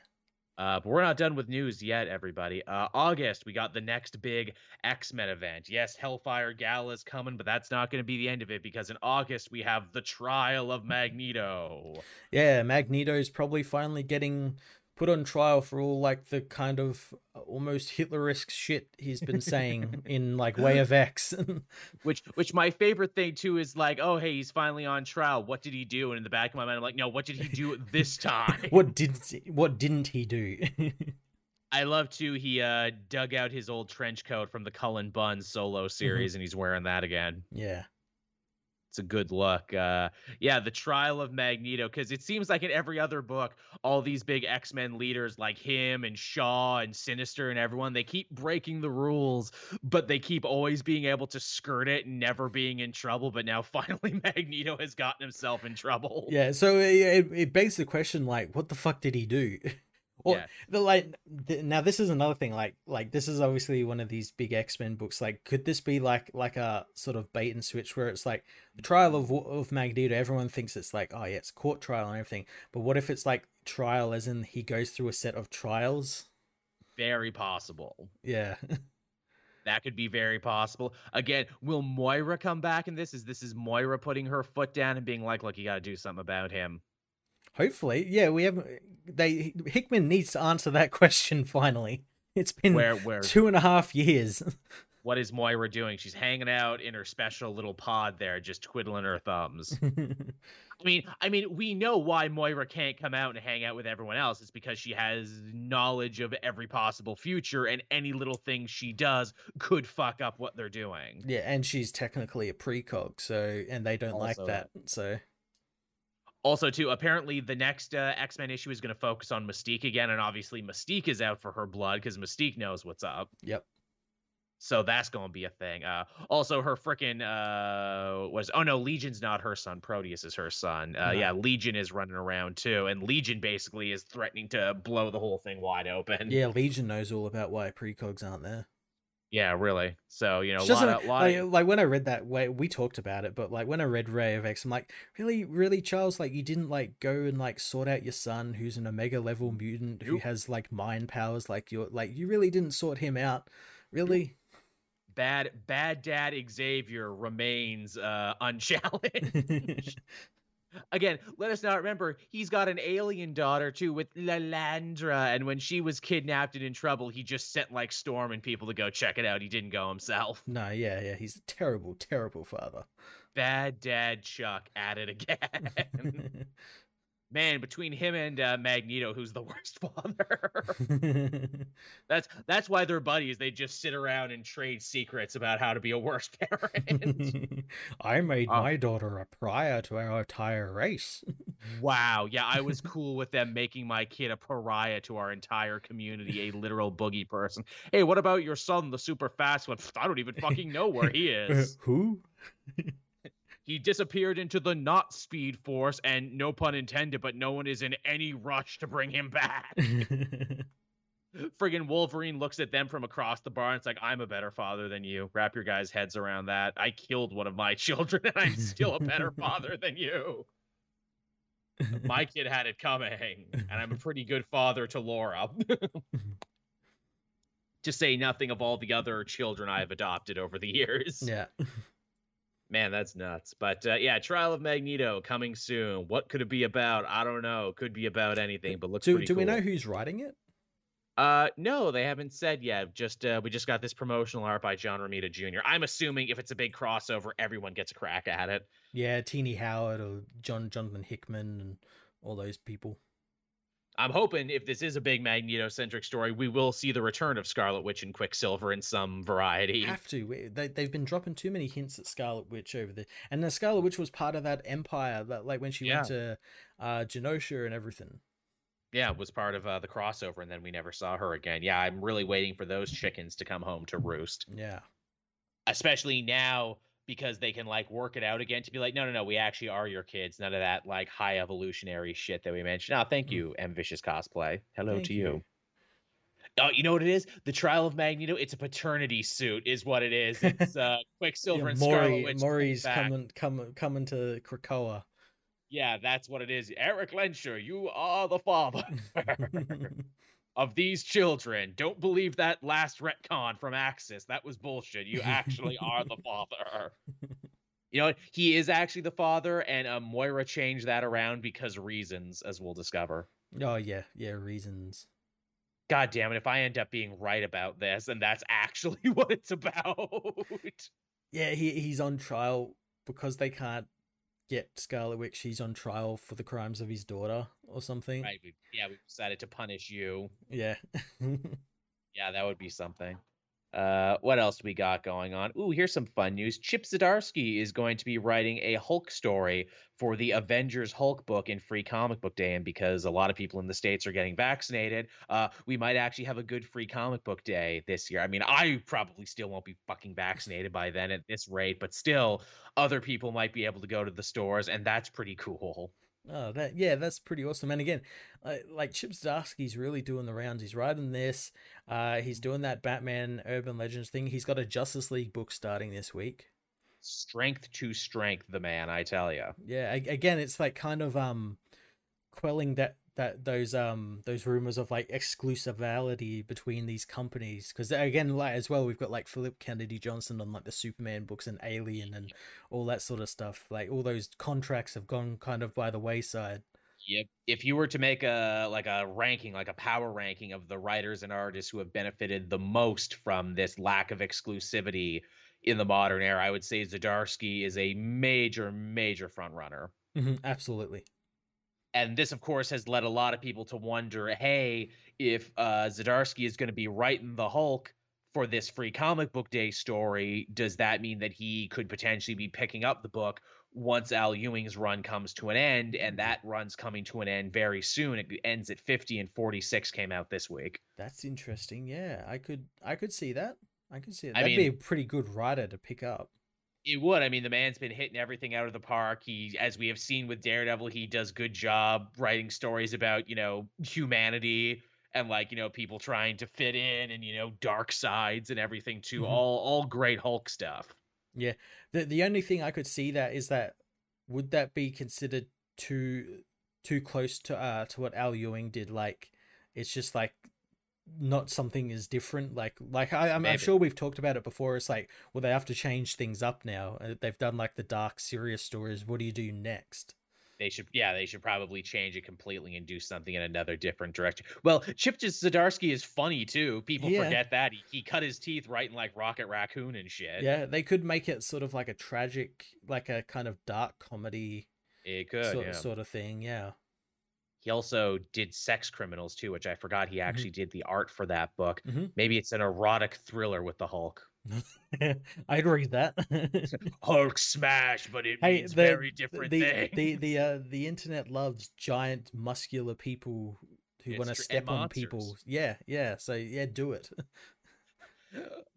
Uh, but we're not done with news yet, everybody. Uh, August, we got the next big X-Men event. Yes, Hellfire Gala is coming, but that's not going to be the end of it because in August we have the trial of Magneto. Yeah, Magneto's probably finally getting put on trial for all like the kind of almost Hitler-esque shit he's been saying in like Way of X. which which my favorite thing too is like, oh hey, he's finally on trial, what did he do? And in the back of my mind I'm like, no, what did he do this time? what did what didn't he do? I love too, he uh dug out his old trench coat from the Cullen Bunn solo series, mm-hmm. and he's wearing that again. Yeah. It's a good look. Uh, yeah, the trial of Magneto, because it seems like in every other book, all these big X-Men leaders like him and Shaw and Sinister and everyone, they keep breaking the rules, but they keep always being able to skirt it and never being in trouble. But now finally Magneto has gotten himself in trouble. Yeah, so it, it begs the question, like, what the fuck did he do? Or yeah. the, like the, now this is another thing, like like this is obviously one of these big X-Men books. Like, could this be like like a sort of bait and switch where it's like the trial of of Magneto, everyone thinks it's like, oh yeah, it's court trial and everything, but what if it's like trial as in he goes through a set of trials? Very possible. Yeah. That could be very possible. Again, will Moira come back in this? Is this is Moira putting her foot down and being like, look, you got to do something about him? Hopefully, yeah, we have. They Hickman needs to answer that question finally. It's been where, where, two and a half years. What is Moira doing? She's hanging out in her special little pod there, just twiddling her thumbs. I mean, I mean, we know why Moira can't come out and hang out with everyone else. It's because she has knowledge of every possible future, and any little thing she does could fuck up what they're doing. Yeah, and she's technically a precog, so and they don't also, like that, so. Also, too, apparently the next uh, X-Men issue is going to focus on Mystique again, and obviously Mystique is out for her blood because Mystique knows what's up. Yep. So that's going to be a thing. Uh, also, her frickin' uh, was oh no, Legion's not her son. Proteus is her son. Uh, no. Yeah, Legion is running around too, and Legion basically is threatening to blow the whole thing wide open. Yeah, Legion knows all about why precogs aren't there. Yeah, really. So, you know, lot of, lot like, of... like when I read that way, we talked about it, but like when I read Ray of X, I'm like, really, really, Charles, like you didn't like go and like sort out your son who's an Omega level mutant who has like mind powers. Like you're like, you really didn't sort him out. Really? Bad, bad dad Xavier remains uh, unchallenged. Again, let us not remember, he's got an alien daughter, too, with Lalandra, and when she was kidnapped and in trouble, he just sent, like, Storm and people to go check it out. He didn't go himself. No, yeah, yeah, he's a terrible, terrible father. Bad dad Chuck at it again. man, between him and uh, Magneto, who's the worst father? that's that's why they're buddies. They just sit around and trade secrets about how to be a worse parent. I made um, my daughter a pariah to our entire race. Wow. Yeah, I was cool with them making my kid a pariah to our entire community, a literal boogie person. Hey, what about your son, the super fast one? I don't even fucking know where he is. Uh, who? He disappeared into the not speed force, and no pun intended, but no one is in any rush to bring him back. Friggin' Wolverine looks at them from across the bar and it's like, I'm a better father than you. Wrap your guys' heads around that. I killed one of my children and I'm still a better father than you. My kid had it coming, and I'm a pretty good father to Laura. To say nothing of all the other children I've adopted over the years. Yeah. Man, that's nuts. But uh, yeah, Trial of Magneto coming soon. What could it be about? I don't know. Could be about anything, but looks do, pretty do cool. Do we know who's writing it? Uh, no, they haven't said yet. Just uh, we just got this promotional art by John Romita Junior I'm assuming if it's a big crossover, everyone gets a crack at it. Yeah, Teenie Howard or John Jonathan Hickman and all those people. I'm hoping if this is a big Magneto-centric story, we will see the return of Scarlet Witch and Quicksilver in some variety. Have to. They, they've been dropping too many hints at Scarlet Witch over there. And the Scarlet Witch was part of that empire, that, like when she yeah. went to uh, Genosha and everything. Yeah, it was part of uh, the crossover, and then we never saw her again. Yeah, I'm really waiting for those chickens to come home to roost. Yeah. Especially now, because they can like work it out again to be like, no, no, no, we actually are your kids. None of that like high evolutionary shit that we mentioned. Oh, thank you, M. Vicious Cosplay. Hello thank to you. you. Oh, you know what it is? The Trial of Magneto. It's a paternity suit is what it is. It's uh, Quicksilver yeah, and Maury, Scarlet Witch. Maury's coming, coming, coming to Krakoa. Yeah, that's what it is. Eric Lenscher, you are the father of these children. Don't believe that last retcon from Axis. That was bullshit. You actually are the father. You know, he is actually the father, and uh, Moira changed that around because reasons, as we'll discover. Oh, yeah. Yeah, reasons. God damn it. If I end up being right about this, and that's actually what it's about. Yeah, he he's on trial because they can't get Scarlet Witch. She's on trial for the crimes of his daughter or something. Right. We, yeah, we decided to punish you. Yeah. Yeah, that would be something. Uh, what else we got going on? Ooh, here's some fun news. Chip Zdarsky is going to be writing a Hulk story for the Avengers Hulk book in Free Comic Book Day, and because a lot of people in the States are getting vaccinated, uh, we might actually have a good Free Comic Book Day this year. I mean, I probably still won't be fucking vaccinated by then at this rate, but still, other people might be able to go to the stores, and that's pretty cool. Oh, that yeah, that's pretty awesome. And again, uh, like Chip Zdarsky's really doing the rounds. He's writing this. Uh, he's doing that Batman Urban Legends thing. He's got a Justice League book starting this week. Strength to strength, the man, I tell you. Yeah, again, it's like kind of um, quelling that that those um those rumors of like exclusivity between these companies, because again, like as well, we've got like Philip Kennedy Johnson on like the Superman books and Alien and all that sort of stuff. Like all those contracts have gone kind of by the wayside. Yep. If you were to make a like a ranking, like a power ranking of the writers and artists who have benefited the most from this lack of exclusivity in the modern era, I would say Zdarsky is a major major front runner. Mm-hmm, absolutely. And this, of course, has led a lot of people to wonder, hey, if uh, Zdarsky is going to be writing the Hulk for this Free Comic Book Day story, does that mean that he could potentially be picking up the book once Al Ewing's run comes to an end? And that run's coming to an end very soon. It ends at fifty, and forty-six came out this week. That's interesting. Yeah, I could I could see that. I could see it. That'd I mean, be a pretty good writer to pick up. It would. I mean, the man's been hitting everything out of the park. He, as we have seen with Daredevil, he does good job writing stories about, you know, humanity and like, you know, people trying to fit in and, you know, dark sides and everything too. Mm-hmm. All, all great Hulk stuff. Yeah. The the only thing I could see that is that would that be considered too, too close to, uh, to what Al Ewing did? Like, it's just like, not something is different. Like, like I, I'm, I'm sure we've talked about it before. It's like, well, they have to change things up now. They've done like the dark, serious stories. What do you do next? They should, yeah, they should probably change it completely and do something in another different direction. Well, Chip Zdarsky is funny too. People yeah. forget that he, he cut his teeth writing like Rocket Raccoon and shit. Yeah, they could make it sort of like a tragic, like a kind of dark comedy. It could sort, yeah. sort of thing. Yeah. He also did Sex Criminals, too, which I forgot he actually mm-hmm. did the art for that book. Mm-hmm. Maybe it's an erotic thriller with the Hulk. I'd read that. Hulk smash, but it hey, means the, very different the, things. The, the, uh, the internet loves giant, muscular people who want to step on monsters. people. Yeah, yeah. So, yeah, do it.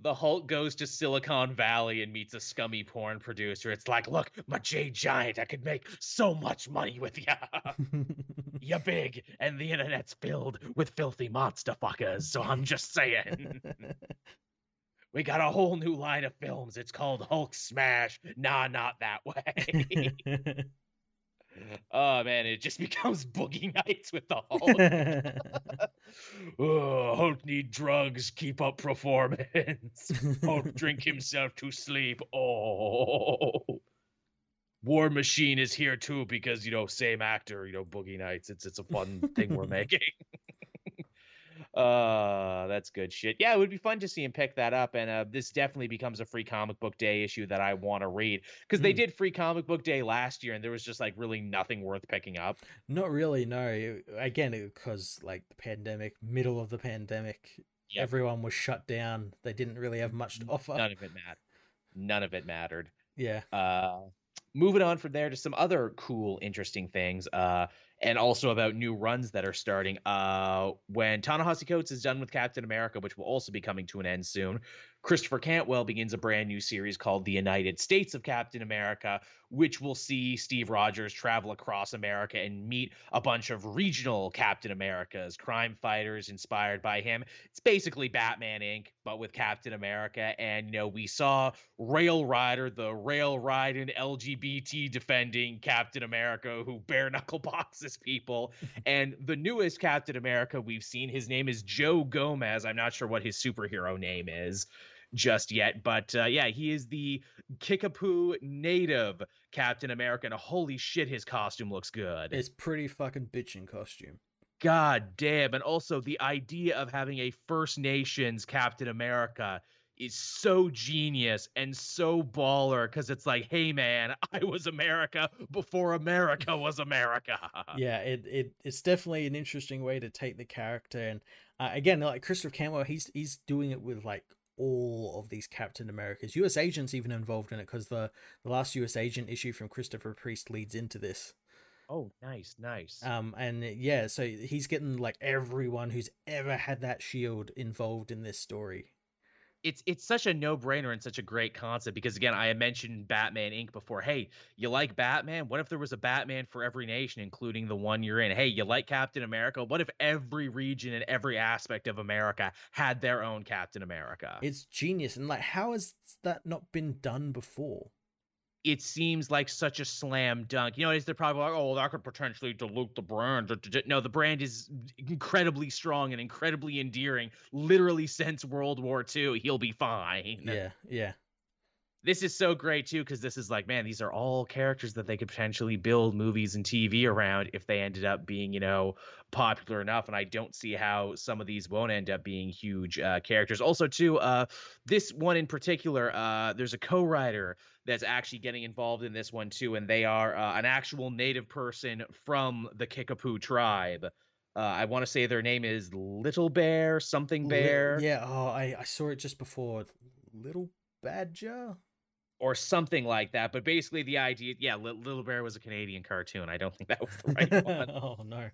The Hulk goes to Silicon Valley and meets a scummy porn producer. It's like, look, my jade giant, I could make so much money with ya. You're big, and the internet's filled with filthy monster fuckers, so I'm just saying. We got a whole new line of films. It's called Hulk Smash. Nah, not that way. Oh, man, it just becomes Boogie Nights with the Hulk. Oh, Hulk need drugs, keep up performance. Hulk drink himself to sleep. Oh, War Machine is here, too, because, you know, same actor, you know, Boogie Nights. It's it's a fun thing we're making. Uh, that's good shit. Yeah, it would be fun to see him pick that up. And uh, this definitely becomes a free comic book day issue that I want to read, because mm. they did free comic book day last year and there was just like really nothing worth picking up. Not really. No, it, again, because like the pandemic, middle of the pandemic, yep. everyone was shut down. They didn't really have much to offer. None of it mattered. None of it mattered. Yeah. Uh, moving on from there to some other cool, interesting things. Uh, And also about new runs that are starting. Uh, when Ta-Nehisi Coates is done with Captain America, which will also be coming to an end soon, Christopher Cantwell begins a brand new series called The United States of Captain America, which will see Steve Rogers travel across America and meet a bunch of regional Captain Americas, crime fighters inspired by him. It's basically Batman Incorporated, but with Captain America. And, you know, we saw Rail Rider, the rail riding L G B T defending Captain America who bare knuckle boxes people. And the newest Captain America we've seen, his name is Joe Gomez. I'm not sure what his superhero name is just yet, but uh, yeah, he is the Kickapoo native Captain America. And holy shit, his costume looks good. It's pretty fucking bitchin' costume. God damn. And also the idea of having a First Nations Captain America is so genius and so baller, because it's like, hey man, I was America before America was America. Yeah, it, it it's definitely an interesting way to take the character. And uh, again, like Christopher Cantwell, he's he's doing it with like all of these Captain Americas. U S Agent's even involved in it, because the the last U S Agent issue from Christopher Priest leads into this. Oh, nice, nice. Um, and yeah, so he's getting like everyone who's ever had that shield involved in this story. It's it's such a no-brainer and such a great concept, because, again, I mentioned Batman Incorporated before. Hey, you like Batman? What if there was a Batman for every nation, including the one you're in? Hey, you like Captain America? What if every region and every aspect of America had their own Captain America? It's genius. And, like, how has that not been done before? It seems like such a slam dunk. You know, they're probably like, oh, well, that could potentially dilute the brand. No, the brand is incredibly strong and incredibly endearing. Literally since World War Two, he'll be fine. Yeah, yeah. This is so great, too, because this is like, man, these are all characters that they could potentially build movies and T V around if they ended up being, you know, popular enough. And I don't see how some of these won't end up being huge uh, characters. Also, too, uh, this one in particular, uh, there's a co-writer that's actually getting involved in this one, too. And they are uh, an actual native person from the Kickapoo tribe. Uh, I want to say their name is Little Bear, something Bear. L- yeah, oh, I, I saw it just before. Little Badger? Or something like that. But basically the idea, yeah, Little Bear was a Canadian cartoon. I don't think that was the right one. Oh, no.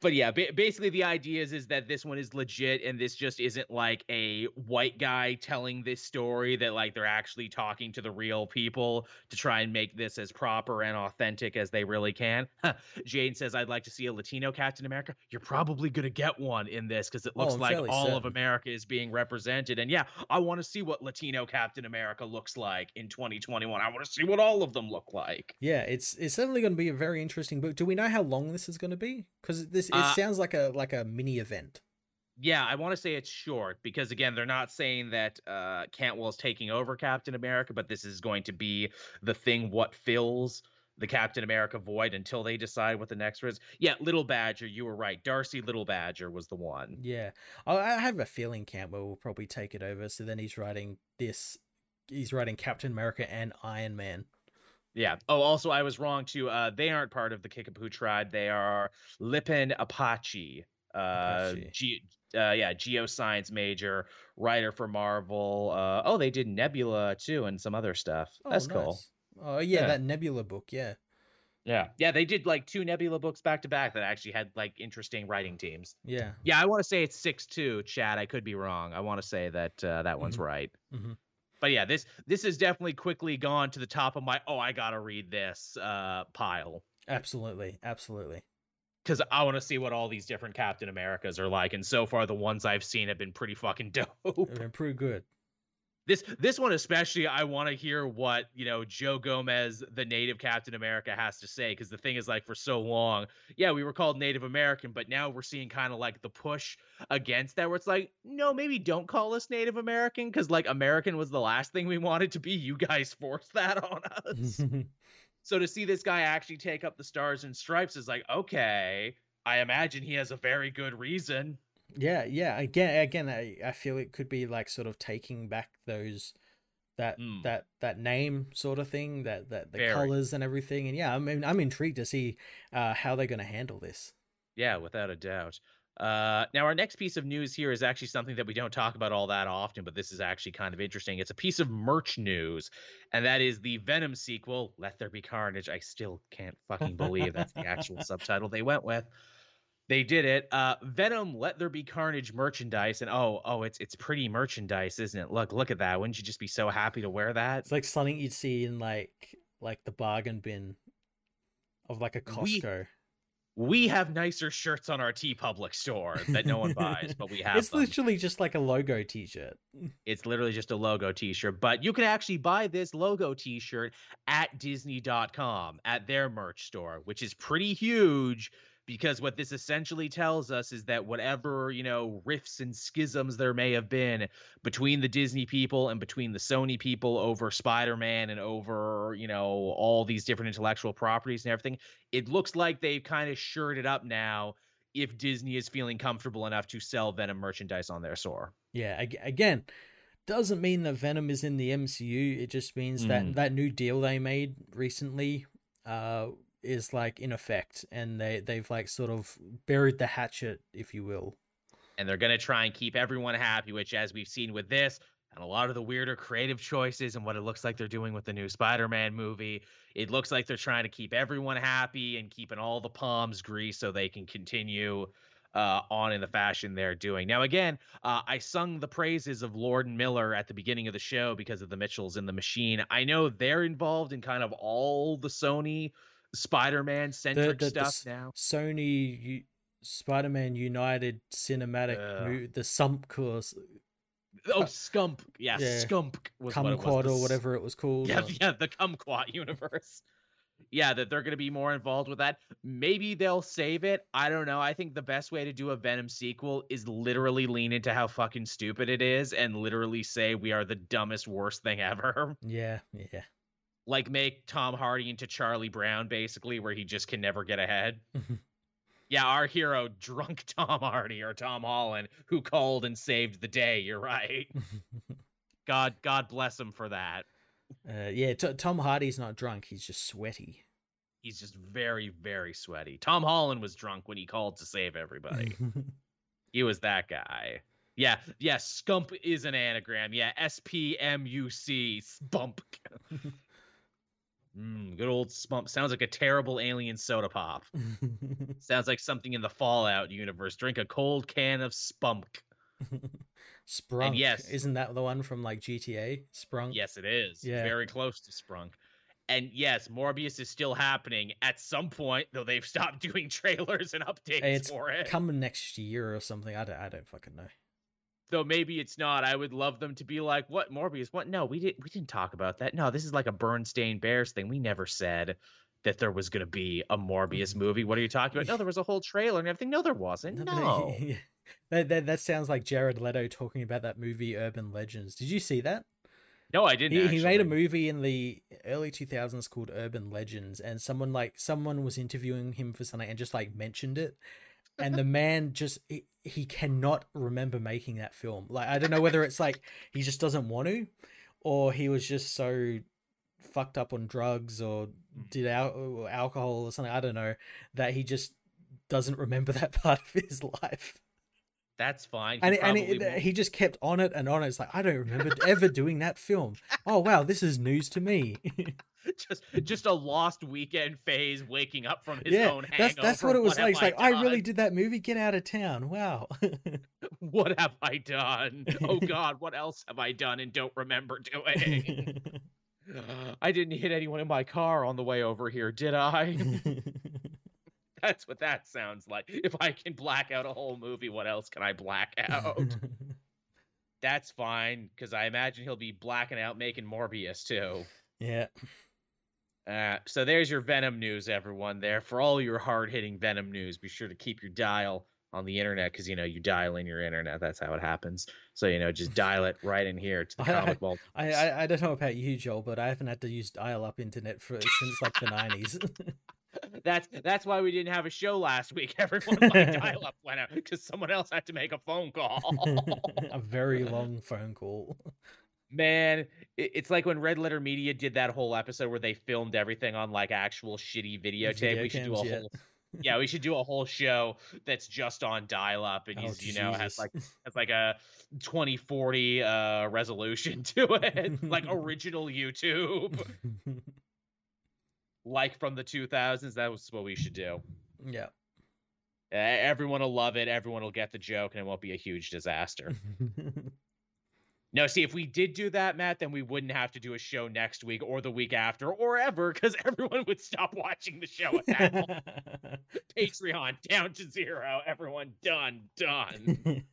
But yeah, ba- basically the idea is, is that this one is legit, and this just isn't like a white guy telling this story, that like they're actually talking to the real people to try and make this as proper and authentic as they really can. Huh. Jane says, I'd like to see a Latino Captain America. You're probably going to get one in this, because it looks oh, like all certain. of America is being represented. And yeah, I want to see what Latino Captain America looks like in twenty twenty-one. I want to see what all of them look like. Yeah, it's it's certainly going to be a very interesting book. Do we know how long this is going to be? Because this it uh, sounds like a like a mini event. Yeah, I want to say it's short, because again, they're not saying that uh Cantwell's taking over Captain America, but this is going to be the thing what fills the Captain America void until they decide what the next is. Yeah, Little Badger, you were right. Darcy Little Badger was the one. Yeah, I, I have a feeling Cantwell will probably take it over. So then he's writing this. He's writing Captain America and Iron Man. Yeah. Oh, also, I was wrong, too. Uh, they aren't part of the Kickapoo tribe. They are Lipan Apache. Uh, G, uh, yeah, geoscience major, writer for Marvel. Uh, oh, they did Nebula, too, and some other stuff. Oh, that's nice. Cool. Oh, yeah, yeah, that Nebula book, yeah. Yeah, yeah, they did, like, two Nebula books back-to-back that actually had, like, interesting writing teams. Yeah. Yeah, I want to say it's six two, Chad. I could be wrong. I want to say that uh, that mm-hmm. one's right. Mm-hmm. But yeah, this this has definitely quickly gone to the top of my, oh, I got to read this uh, pile. Absolutely. Absolutely. Because I want to see what all these different Captain Americas are like. And so far, the ones I've seen have been pretty fucking dope. They've been pretty good. This this one especially, I want to hear what, you know, Joe Gomez, the native Captain America, has to say. Because the thing is, like, for so long, yeah, we were called Native American, but now we're seeing kind of like the push against that where it's like, no, maybe don't call us Native American because, like, American was the last thing we wanted to be. You guys forced that on us. So to see this guy actually take up the Stars and Stripes is like, okay, I imagine he has a very good reason. Yeah, yeah. Again, again, I, I feel it could be like sort of taking back those that mm. that that name sort of thing, that that the Very. colors and everything. And yeah, I mean, I'm intrigued to see uh, how they're going to handle this. Yeah, without a doubt. Uh, now, our next piece of news here is actually something that we don't talk about all that often, but this is actually kind of interesting. It's a piece of merch news, and that is the Venom sequel, Let There Be Carnage. I still can't fucking believe that's the actual subtitle they went with. They did it. Uh, Venom, Let There Be Carnage merchandise. And oh, oh, it's it's pretty merchandise, isn't it? Look, look at that. Wouldn't you just be so happy to wear that? It's like something you'd see in like like the bargain bin of like a Costco. We, we have nicer shirts on our TeePublic store that no one buys, but we have It's them. Literally just like a logo t-shirt. It's literally just a logo t-shirt. But you can actually buy this logo t-shirt at Disney dot com, at their merch store, which is pretty huge. Because what this essentially tells us is that whatever, you know, rifts and schisms there may have been between the Disney people and between the Sony people over Spider-Man and over, you know, all these different intellectual properties and everything, it looks like they've kind of shored it up now if Disney is feeling comfortable enough to sell Venom merchandise on their store. Yeah, again, doesn't mean that Venom is in the M C U. It just means mm. that that new deal they made recently uh is like in effect, and they they've like sort of buried the hatchet, if you will, and they're gonna try and keep everyone happy, which, as we've seen with this and a lot of the weirder creative choices and what it looks like they're doing with the new Spider-Man movie, it looks like they're trying to keep everyone happy and keeping all the palms greased so they can continue uh on in the fashion they're doing now. Again, uh I sung the praises of Lord and Miller at the beginning of the show because of the Mitchells and the Machine. I know they're involved in kind of all the Sony Spider-Man centric the, the, stuff the now. Sony U- Spider-Man United Cinematic, uh, mo- the Sump course. Oh, Scump. Yeah, yeah. Scump was Kumquat what it was. or whatever it was called. Yeah, or... yeah, the Kumquat universe. Yeah, that they're going to be more involved with that. Maybe they'll save it. I don't know. I think the best way to do a Venom sequel is literally lean into how fucking stupid it is and literally say we are the dumbest, worst thing ever. Yeah, yeah. Like, make Tom Hardy into Charlie Brown, basically, where he just can never get ahead. Yeah, our hero, drunk Tom Hardy, or Tom Holland, who called and saved the day. You're right. God, God bless him for that. Uh, yeah, t- Tom Hardy's not drunk. He's just sweaty. He's just very, very sweaty. Tom Holland was drunk when he called to save everybody. He was that guy. Yeah, yeah, Scump is an anagram. Yeah, S P M U C, Spump. Mm, good old Spump. Sounds like a terrible alien soda pop. Sounds like something in the Fallout universe. Drink a cold can of Spump. Sprunk. And yes, isn't that the one from like G T A? Sprunk. Yes, it is. Yeah. Very close to Sprunk. And yes, Morbius is still happening at some point, though they've stopped doing trailers and updates it's for it. It's coming next year or something. I don't. I don't fucking know. Though maybe it's not. I would love them to be like, what, Morbius? What? No, we didn't. We didn't talk about that. No, this is like a Bernstein Bears thing. We never said that there was going to be a Morbius movie. What are you talking about? No, there was a whole trailer and everything. No, there wasn't. No. that, that that sounds like Jared Leto talking about that movie Urban Legends. Did you see that? No, I didn't. He, actually. he made a movie in the early two thousands called Urban Legends, and someone like someone was interviewing him for something and just like mentioned it. And the man just, he, he cannot remember making that film. Like, I don't know whether it's like he just doesn't want to, or he was just so fucked up on drugs or did al- alcohol or something, I don't know, that he just doesn't remember that part of his life. That's fine. He and, it, and it, he just kept on it and on it. It's like, I don't remember ever doing that film. Oh, wow, this is news to me. just just a lost weekend phase waking up from his yeah, own hangover. That's, that's what it was what like. It's like, I, I really did that movie? Get out of town. Wow. What have I done? Oh, God, what else have I done and don't remember doing? I didn't hit anyone in my car on the way over here, did I? That's what that sounds like. If I can black out a whole movie, what else can I black out? That's fine, because I imagine he'll be blacking out making Morbius, too. Yeah. Uh, so there's your Venom news, everyone, there. For all your hard-hitting Venom news, be sure to keep your dial on the internet, because, you know, you dial in your internet. That's how it happens. So, you know, just dial it right in here to the comic vault. I, I, I don't know about you, Joel, but I haven't had to use dial-up internet for since, like, the nineties. That's that's why we didn't have a show last week. Everyone like dial-up went out because someone else had to make a phone call. A very long phone call. Man, it's like when Red Letter Media did that whole episode where they filmed everything on like actual shitty videotape. Video we should cams, do a yeah. whole yeah, we should do a whole show that's just on dial-up and oh, he's you Jesus. know has like has like a twenty forty uh, resolution to it, like original YouTube. Like from the two thousands, that was what we should do. Yeah. Everyone will love it. Everyone will get the joke, and it won't be a huge disaster. No, see, if we did do that, Matt, then we wouldn't have to do a show next week or the week after or ever, because everyone would stop watching the show at that point. Patreon down to zero. Everyone done, done.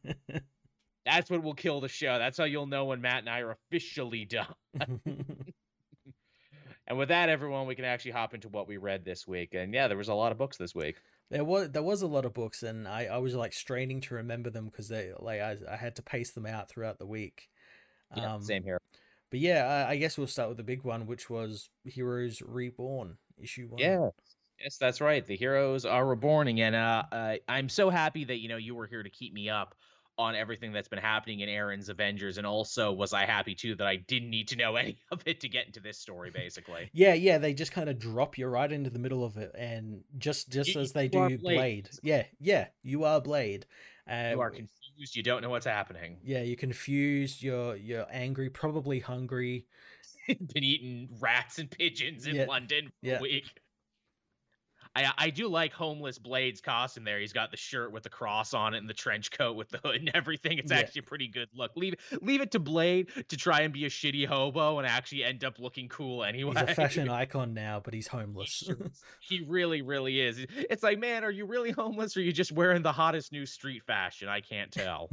That's what will kill the show. That's how you'll know when Matt and I are officially done. And with that, everyone, we can actually hop into what we read this week. And yeah, there was a lot of books this week. There was there was a lot of books, and I, I was like straining to remember them because they like I, I had to pace them out throughout the week. Yeah, um, same here. But yeah, I, I guess we'll start with the big one, which was Heroes Reborn issue one. Yeah, yes, that's right. The Heroes are reborn again. Uh, uh, I'm so happy that you know you were here to keep me up on everything that's been happening in Aaron's Avengers, and also was I happy too that I didn't need to know any of it to get into this story, basically. yeah, yeah, they just kind of drop you right into the middle of it, and just just you, as they do Blade. Blade. Yeah, yeah, you are Blade. Uh, you are confused, you don't know what's happening. Yeah, you're confused, you're, you're angry, probably hungry. Been eating rats and pigeons in yeah. London for yeah. a week. I I do like Homeless Blade's costume there. He's got the shirt with the cross on it and the trench coat with the hood and everything. It's yeah. actually a pretty good look. Leave leave it to Blade to try and be a shitty hobo and actually end up looking cool anyway. He's a fashion icon now, but he's homeless. He really, really is. It's like, man, are you really homeless or are you just wearing the hottest new street fashion? I can't tell.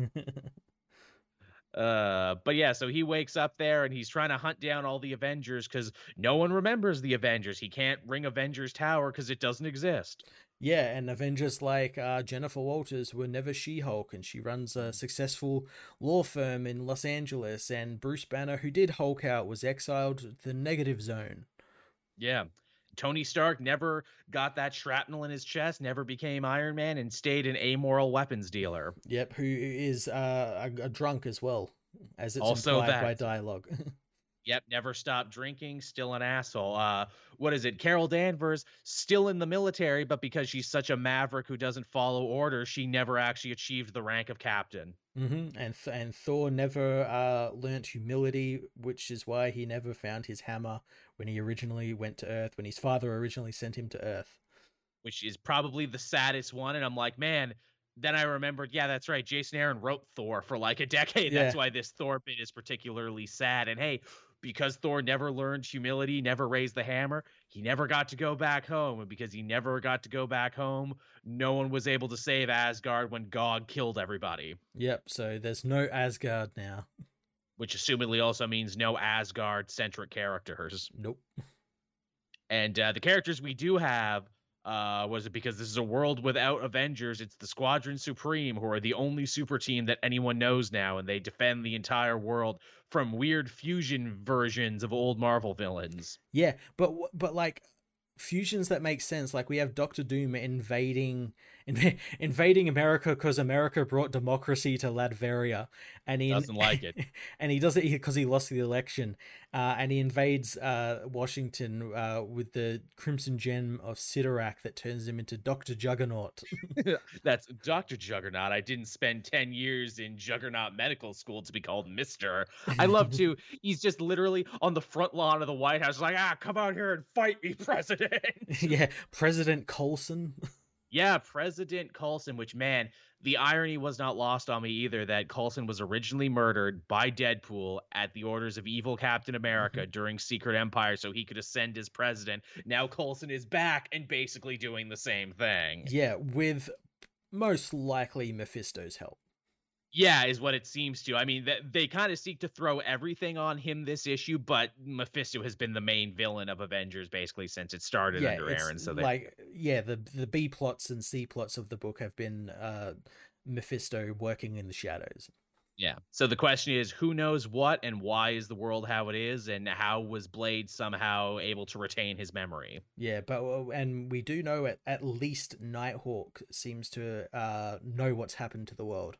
Uh, but yeah, so he wakes up there and he's trying to hunt down all the Avengers because no one remembers the Avengers. He can't ring Avengers Tower because it doesn't exist. Yeah, and Avengers like uh, Jennifer Walters were never She-Hulk, and she runs a successful law firm in Los Angeles. And Bruce Banner, who did Hulk out, was exiled to the Negative Zone. Yeah. Tony Stark never got that shrapnel in his chest, never became Iron Man, and stayed an amoral weapons dealer. Yep, who is uh, a, a drunk as well, as it's also implied that, by dialogue. Yep, never stopped drinking, still an asshole. Uh, what is it? Carol Danvers, still in the military, but because she's such a maverick who doesn't follow orders, she never actually achieved the rank of captain. Mm-hmm. And Th- and Thor never uh, learnt humility, which is why he never found his hammer when he originally went to Earth, when his father originally sent him to Earth. Which is probably the saddest one. And I'm like, man, then I remembered, yeah, that's right. Jason Aaron wrote Thor for like a decade. Yeah. That's why this Thor bit is particularly sad. And hey, because Thor never learned humility, never raised the hammer, he never got to go back home. And because he never got to go back home, no one was able to save Asgard when Gog killed everybody. Yep, so there's no Asgard now. Which assumedly also means no Asgard-centric characters. Nope. And uh, the characters we do have, uh, was it because this is a world without Avengers, it's the Squadron Supreme, who are the only super team that anyone knows now, and they defend the entire world from weird fusion versions of old Marvel villains. Yeah, but but like fusions that make sense. Like we have Doctor Doom invading in, invading America because America brought democracy to Latveria, and he doesn't like it, and he does it because he lost the election, uh, and he invades uh, Washington uh, with the Crimson Gem of Sidorak that turns him into Doctor Juggernaut. That's Doctor Juggernaut. I didn't spend ten years in Juggernaut Medical School to be called Mister. I love to. He's just literally on the front lawn of the White House, like, ah, come out here and fight me, President. Yeah, President Coulson. Yeah, President Coulson, which, man, the irony was not lost on me either that Coulson was originally murdered by Deadpool at the orders of evil Captain America during Secret Empire so he could ascend as president. Now Coulson is back and basically doing the same thing. Yeah, with most likely Mephisto's help. Yeah, is what it seems to. I mean, they kind of seek to throw everything on him this issue, but Mephisto has been the main villain of Avengers basically since it started yeah, under Aaron. So they... like, yeah, the the B plots and C plots of the book have been uh, Mephisto working in the shadows. Yeah. So the question is, who knows what and why is the world how it is, and how was Blade somehow able to retain his memory? Yeah, but and we do know at at least Nighthawk seems to uh, know what's happened to the world.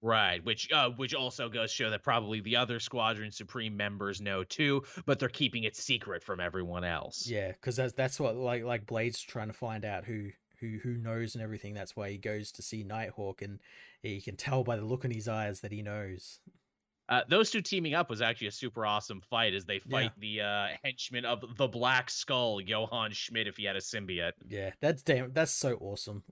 Right, which uh, which also goes to show that probably the other Squadron Supreme members know too, but they're keeping it secret from everyone else. Yeah, because that's that's what like like Blade's trying to find out who who who knows and everything. That's why he goes to see Nighthawk, and he can tell by the look in his eyes that he knows. Uh, those two teaming up was actually a super awesome fight as they fight yeah. the uh, henchman of the Black Skull, Johann Schmidt, if he had a symbiote. Yeah, that's damn. That's so awesome.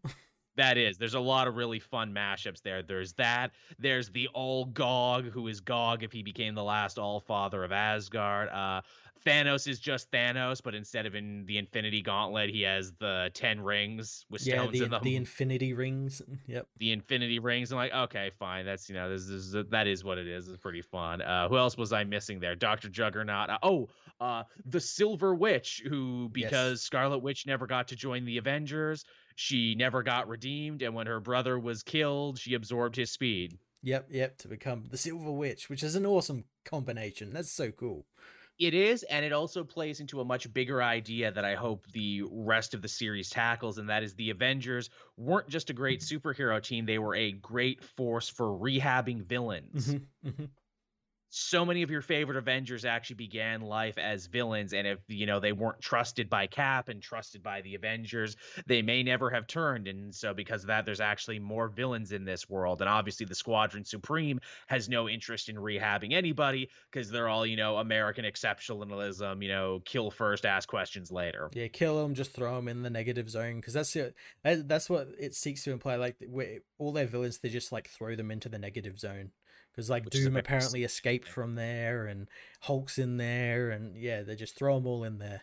That is. There's a lot of really fun mashups there. There's that. There's the old Gog, who is Gog if he became the last Allfather of Asgard. Uh, Thanos is just Thanos, but instead of in the Infinity Gauntlet, he has the ten rings with stones yeah, the, in them. The Infinity Rings. Yep. The Infinity Rings. I'm like, okay, fine. That's you know, this is that is what it is. It's pretty fun. Uh, who else was I missing there? Doctor Juggernaut. Uh, oh, uh, the Silver Witch, who because yes. Scarlet Witch never got to join the Avengers. She never got redeemed, and when her brother was killed, she absorbed his speed. Yep, yep, to become the Silver Witch, which is an awesome combination. That's so cool. It is, and it also plays into a much bigger idea that I hope the rest of the series tackles, and that is the Avengers weren't just a great superhero team. They were a great force for rehabbing villains. Mm-hmm, mm-hmm. So many of your favorite Avengers actually began life as villains, and if you know they weren't trusted by Cap and trusted by the Avengers, they may never have turned. And so because of that, there's actually more villains in this world. And obviously the Squadron Supreme has no interest in rehabbing anybody because they're all, you know, American exceptionalism, you know, kill first, ask questions later. Yeah, kill them, just throw them in the negative zone, because that's it, that's what it seeks to imply. Like all their villains, they just like throw them into the negative zone. Because like Which Doom apparently escaped from there, and Hulk's in there, and yeah, they just throw them all in there.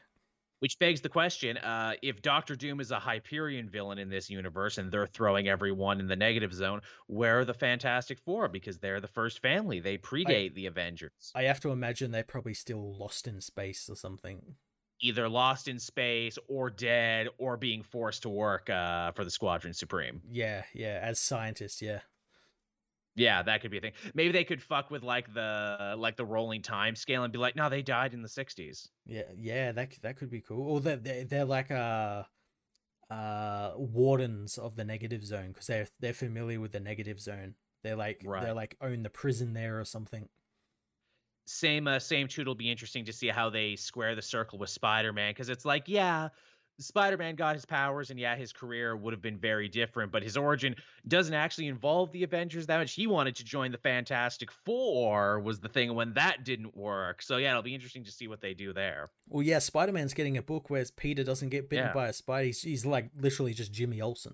Which begs the question, uh, if Doctor Doom is a Hyperion villain in this universe and they're throwing everyone in the negative zone, where are the Fantastic Four? Because they're the first family. They predate I, the Avengers. I have to imagine they're probably still lost in space or something. Either lost in space or dead or being forced to work uh, for the Squadron Supreme. Yeah, yeah, as scientists, yeah. Yeah, that could be a thing. Maybe they could fuck with like the like the rolling time scale and be like, no, they died in the sixties. Yeah, yeah, that that could be cool. Or they're they're, they're like uh, uh, wardens of the negative zone because they're they're familiar with the negative zone. They're like right. they're like own the prison there or something. Same uh, same too. It'll be interesting to see how they square the circle with Spider-Man, because it's like yeah. Spider-Man got his powers, and yeah, his career would have been very different, but his origin doesn't actually involve the Avengers that much. He wanted to join the Fantastic Four was the thing when that didn't work. So yeah, it'll be interesting to see what they do there. Well, yeah, Spider-Man's getting a book where Peter doesn't get bitten yeah. by a spider. He's, he's like literally just Jimmy Olsen.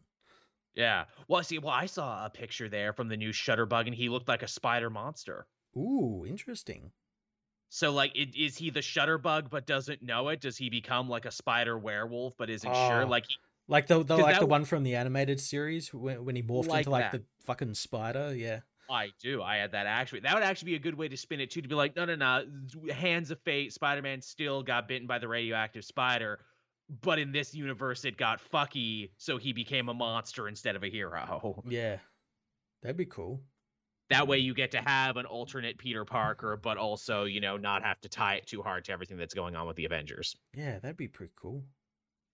Yeah. Well, see, well, I saw a picture there from the new Shutterbug, and he looked like a spider monster. Ooh, interesting. So, like, it, is he the Shutterbug but doesn't know it? Does he become, like, a spider werewolf but isn't oh, sure? Like, he, like the, the, like the one from the animated series when, when he morphed like into, like, that. the fucking spider? Yeah. I do. I had that actually. That would actually be a good way to spin it, too, to be like, no, no, no, hands of fate, Spider-Man still got bitten by the radioactive spider, but in this universe it got fucky, so he became a monster instead of a hero. Yeah. That'd be cool. That way you get to have an alternate Peter Parker, but also, you know, not have to tie it too hard to everything that's going on with the Avengers. Yeah, that'd be pretty cool.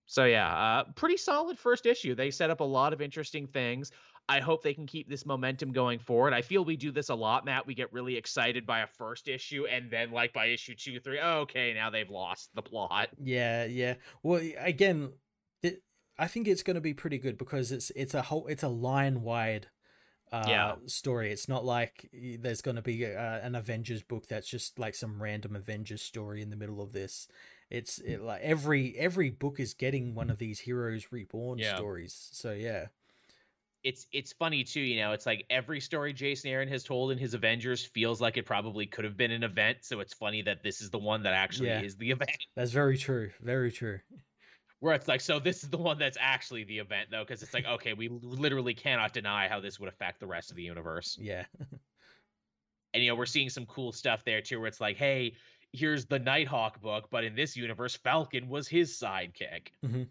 So yeah, uh, pretty solid first issue. They set up a lot of interesting things. I hope they can keep this momentum going forward. I feel we do this a lot, Matt. We get really excited by a first issue, and then like by issue two, three, oh, okay, now they've lost the plot. Yeah, yeah. Well, again, it, I think it's going to be pretty good because it's it's a whole it's a line wide uh, yeah. story. It's not like there's going to be a, an Avengers book that's just like some random Avengers story in the middle of this. It's it, like every every book is getting one of these Heroes Reborn yeah. stories. So yeah. It's it's funny, too, you know, it's like every story Jason Aaron has told in his Avengers feels like it probably could have been an event. So it's funny that this is the one that actually yeah, is the event. That's very true. Very true. Where it's like, so this is the one that's actually the event, though, because it's like, OK, we literally cannot deny how this would affect the rest of the universe. Yeah. And, you know, we're seeing some cool stuff there, too, where it's like, hey, here's the Nighthawk book. But in this universe, Falcon was his sidekick. Mm-hmm.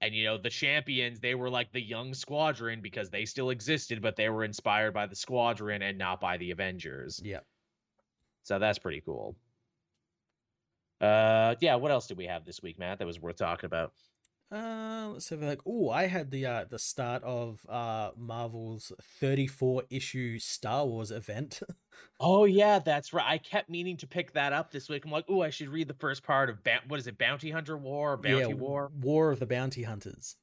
And, you know, the champions, they were like the young squadron because they still existed, but they were inspired by the squadron and not by the Avengers. Yeah. So that's pretty cool. Uh, yeah. What else did we have this week, Matt, that was worth talking about? Uh, let's have a look. Oh, I had the uh, the start of uh, Marvel's thirty-four issue Star Wars event. Oh, yeah, that's right. I kept meaning to pick that up this week. I'm like, oh, I should read the first part of, ba- what is it, Bounty Hunter War? Or Bounty yeah, War? War of the Bounty Hunters.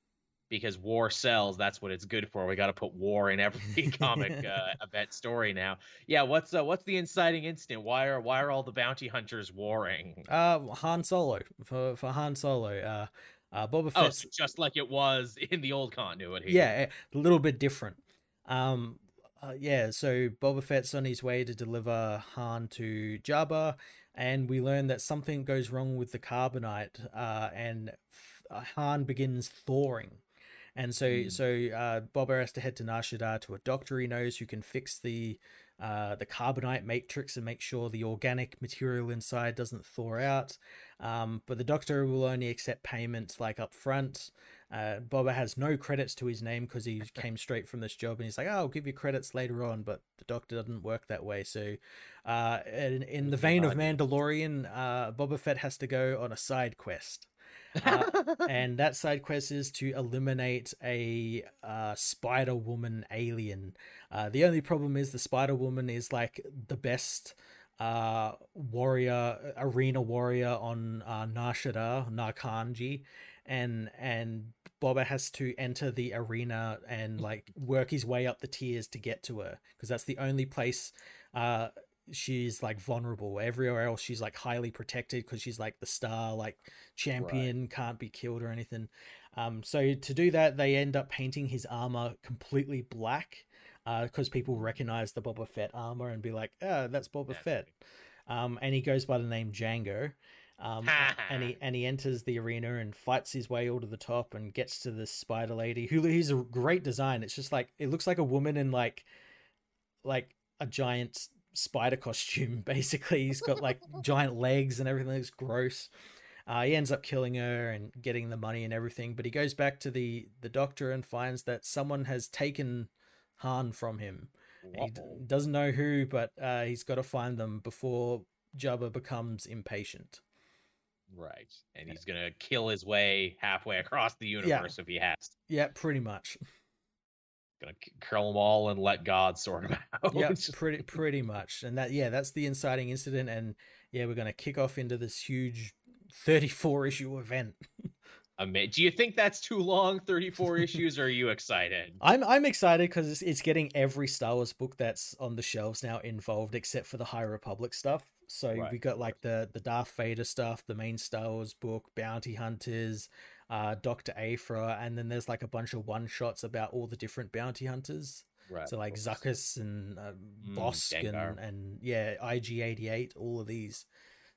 Because war sells. That's what it's good for. We got to put war in every comic uh, event story now. Yeah, what's uh, what's the inciting incident? Why are why are all the bounty hunters warring? Uh, Han Solo. For, for Han Solo, uh... Uh, Boba Fett, oh, so just like it was in the old continuity. Yeah, a little bit different. Um, uh, yeah, so Boba Fett's on his way to deliver Han to Jabba, and we learn that something goes wrong with the carbonite, uh, and Han begins thawing. And so, mm. so uh, Boba has to head to Nar Shaddaa to a doctor he knows who can fix the uh, the carbonite matrix and make sure the organic material inside doesn't thaw out. Um, but the doctor will only accept payments like up front. Uh, Boba has no credits to his name because he came straight from this job, and he's like, oh, I'll give you credits later on, but the doctor doesn't work that way. So uh, in, in the vein of Mandalorian, uh, Boba Fett has to go on a side quest. uh, and that side quest is to eliminate a uh, Spider Woman alien. Uh, the only problem is the Spider Woman is like the best uh, warrior, arena warrior on uh, Nar Shaddaa, Nar Kanji, and and Boba has to enter the arena and like work his way up the tiers to get to her because that's the only place. Uh, she's like vulnerable. Everywhere else she's like highly protected because she's like the star like champion, right. Can't be killed or anything. Um so to do that, they end up painting his armor completely black uh because people recognize the Boba Fett armor and be like, oh, that's Boba that's Fett great. Um and he goes by the name Django. Um and he and he enters the arena and fights his way all to the top and gets to this spider lady who he's a great design. It's just like it looks like a woman in like like a giant spider costume basically. He's got like giant legs and everything looks gross. Uh he ends up killing her and getting the money and everything, but he goes back to the the doctor and finds that someone has taken Han from him. Wow. He d- doesn't know who, but uh he's got to find them before Jabba becomes impatient. Right, and he's gonna kill his way halfway across the universe. Yeah. If he has to. Yeah, pretty much. Gonna kill them all and let God sort them out. Yeah, pretty pretty much. And that yeah, that's the inciting incident. And yeah, we're gonna kick off into this huge thirty-four issue event. Do you think that's too long? thirty-four issues? Or are you excited? I'm I'm excited because it's it's getting every Star Wars book that's on the shelves now involved, except for the High Republic stuff. So right. We got like the the Darth Vader stuff, the main Star Wars book, Bounty Hunters. Uh, Doctor Aphra, and then there's like a bunch of one shots about all the different bounty hunters. Right. So like Zuckuss and uh, mm, Bosk and, and yeah, I G eighty-eight, all of these.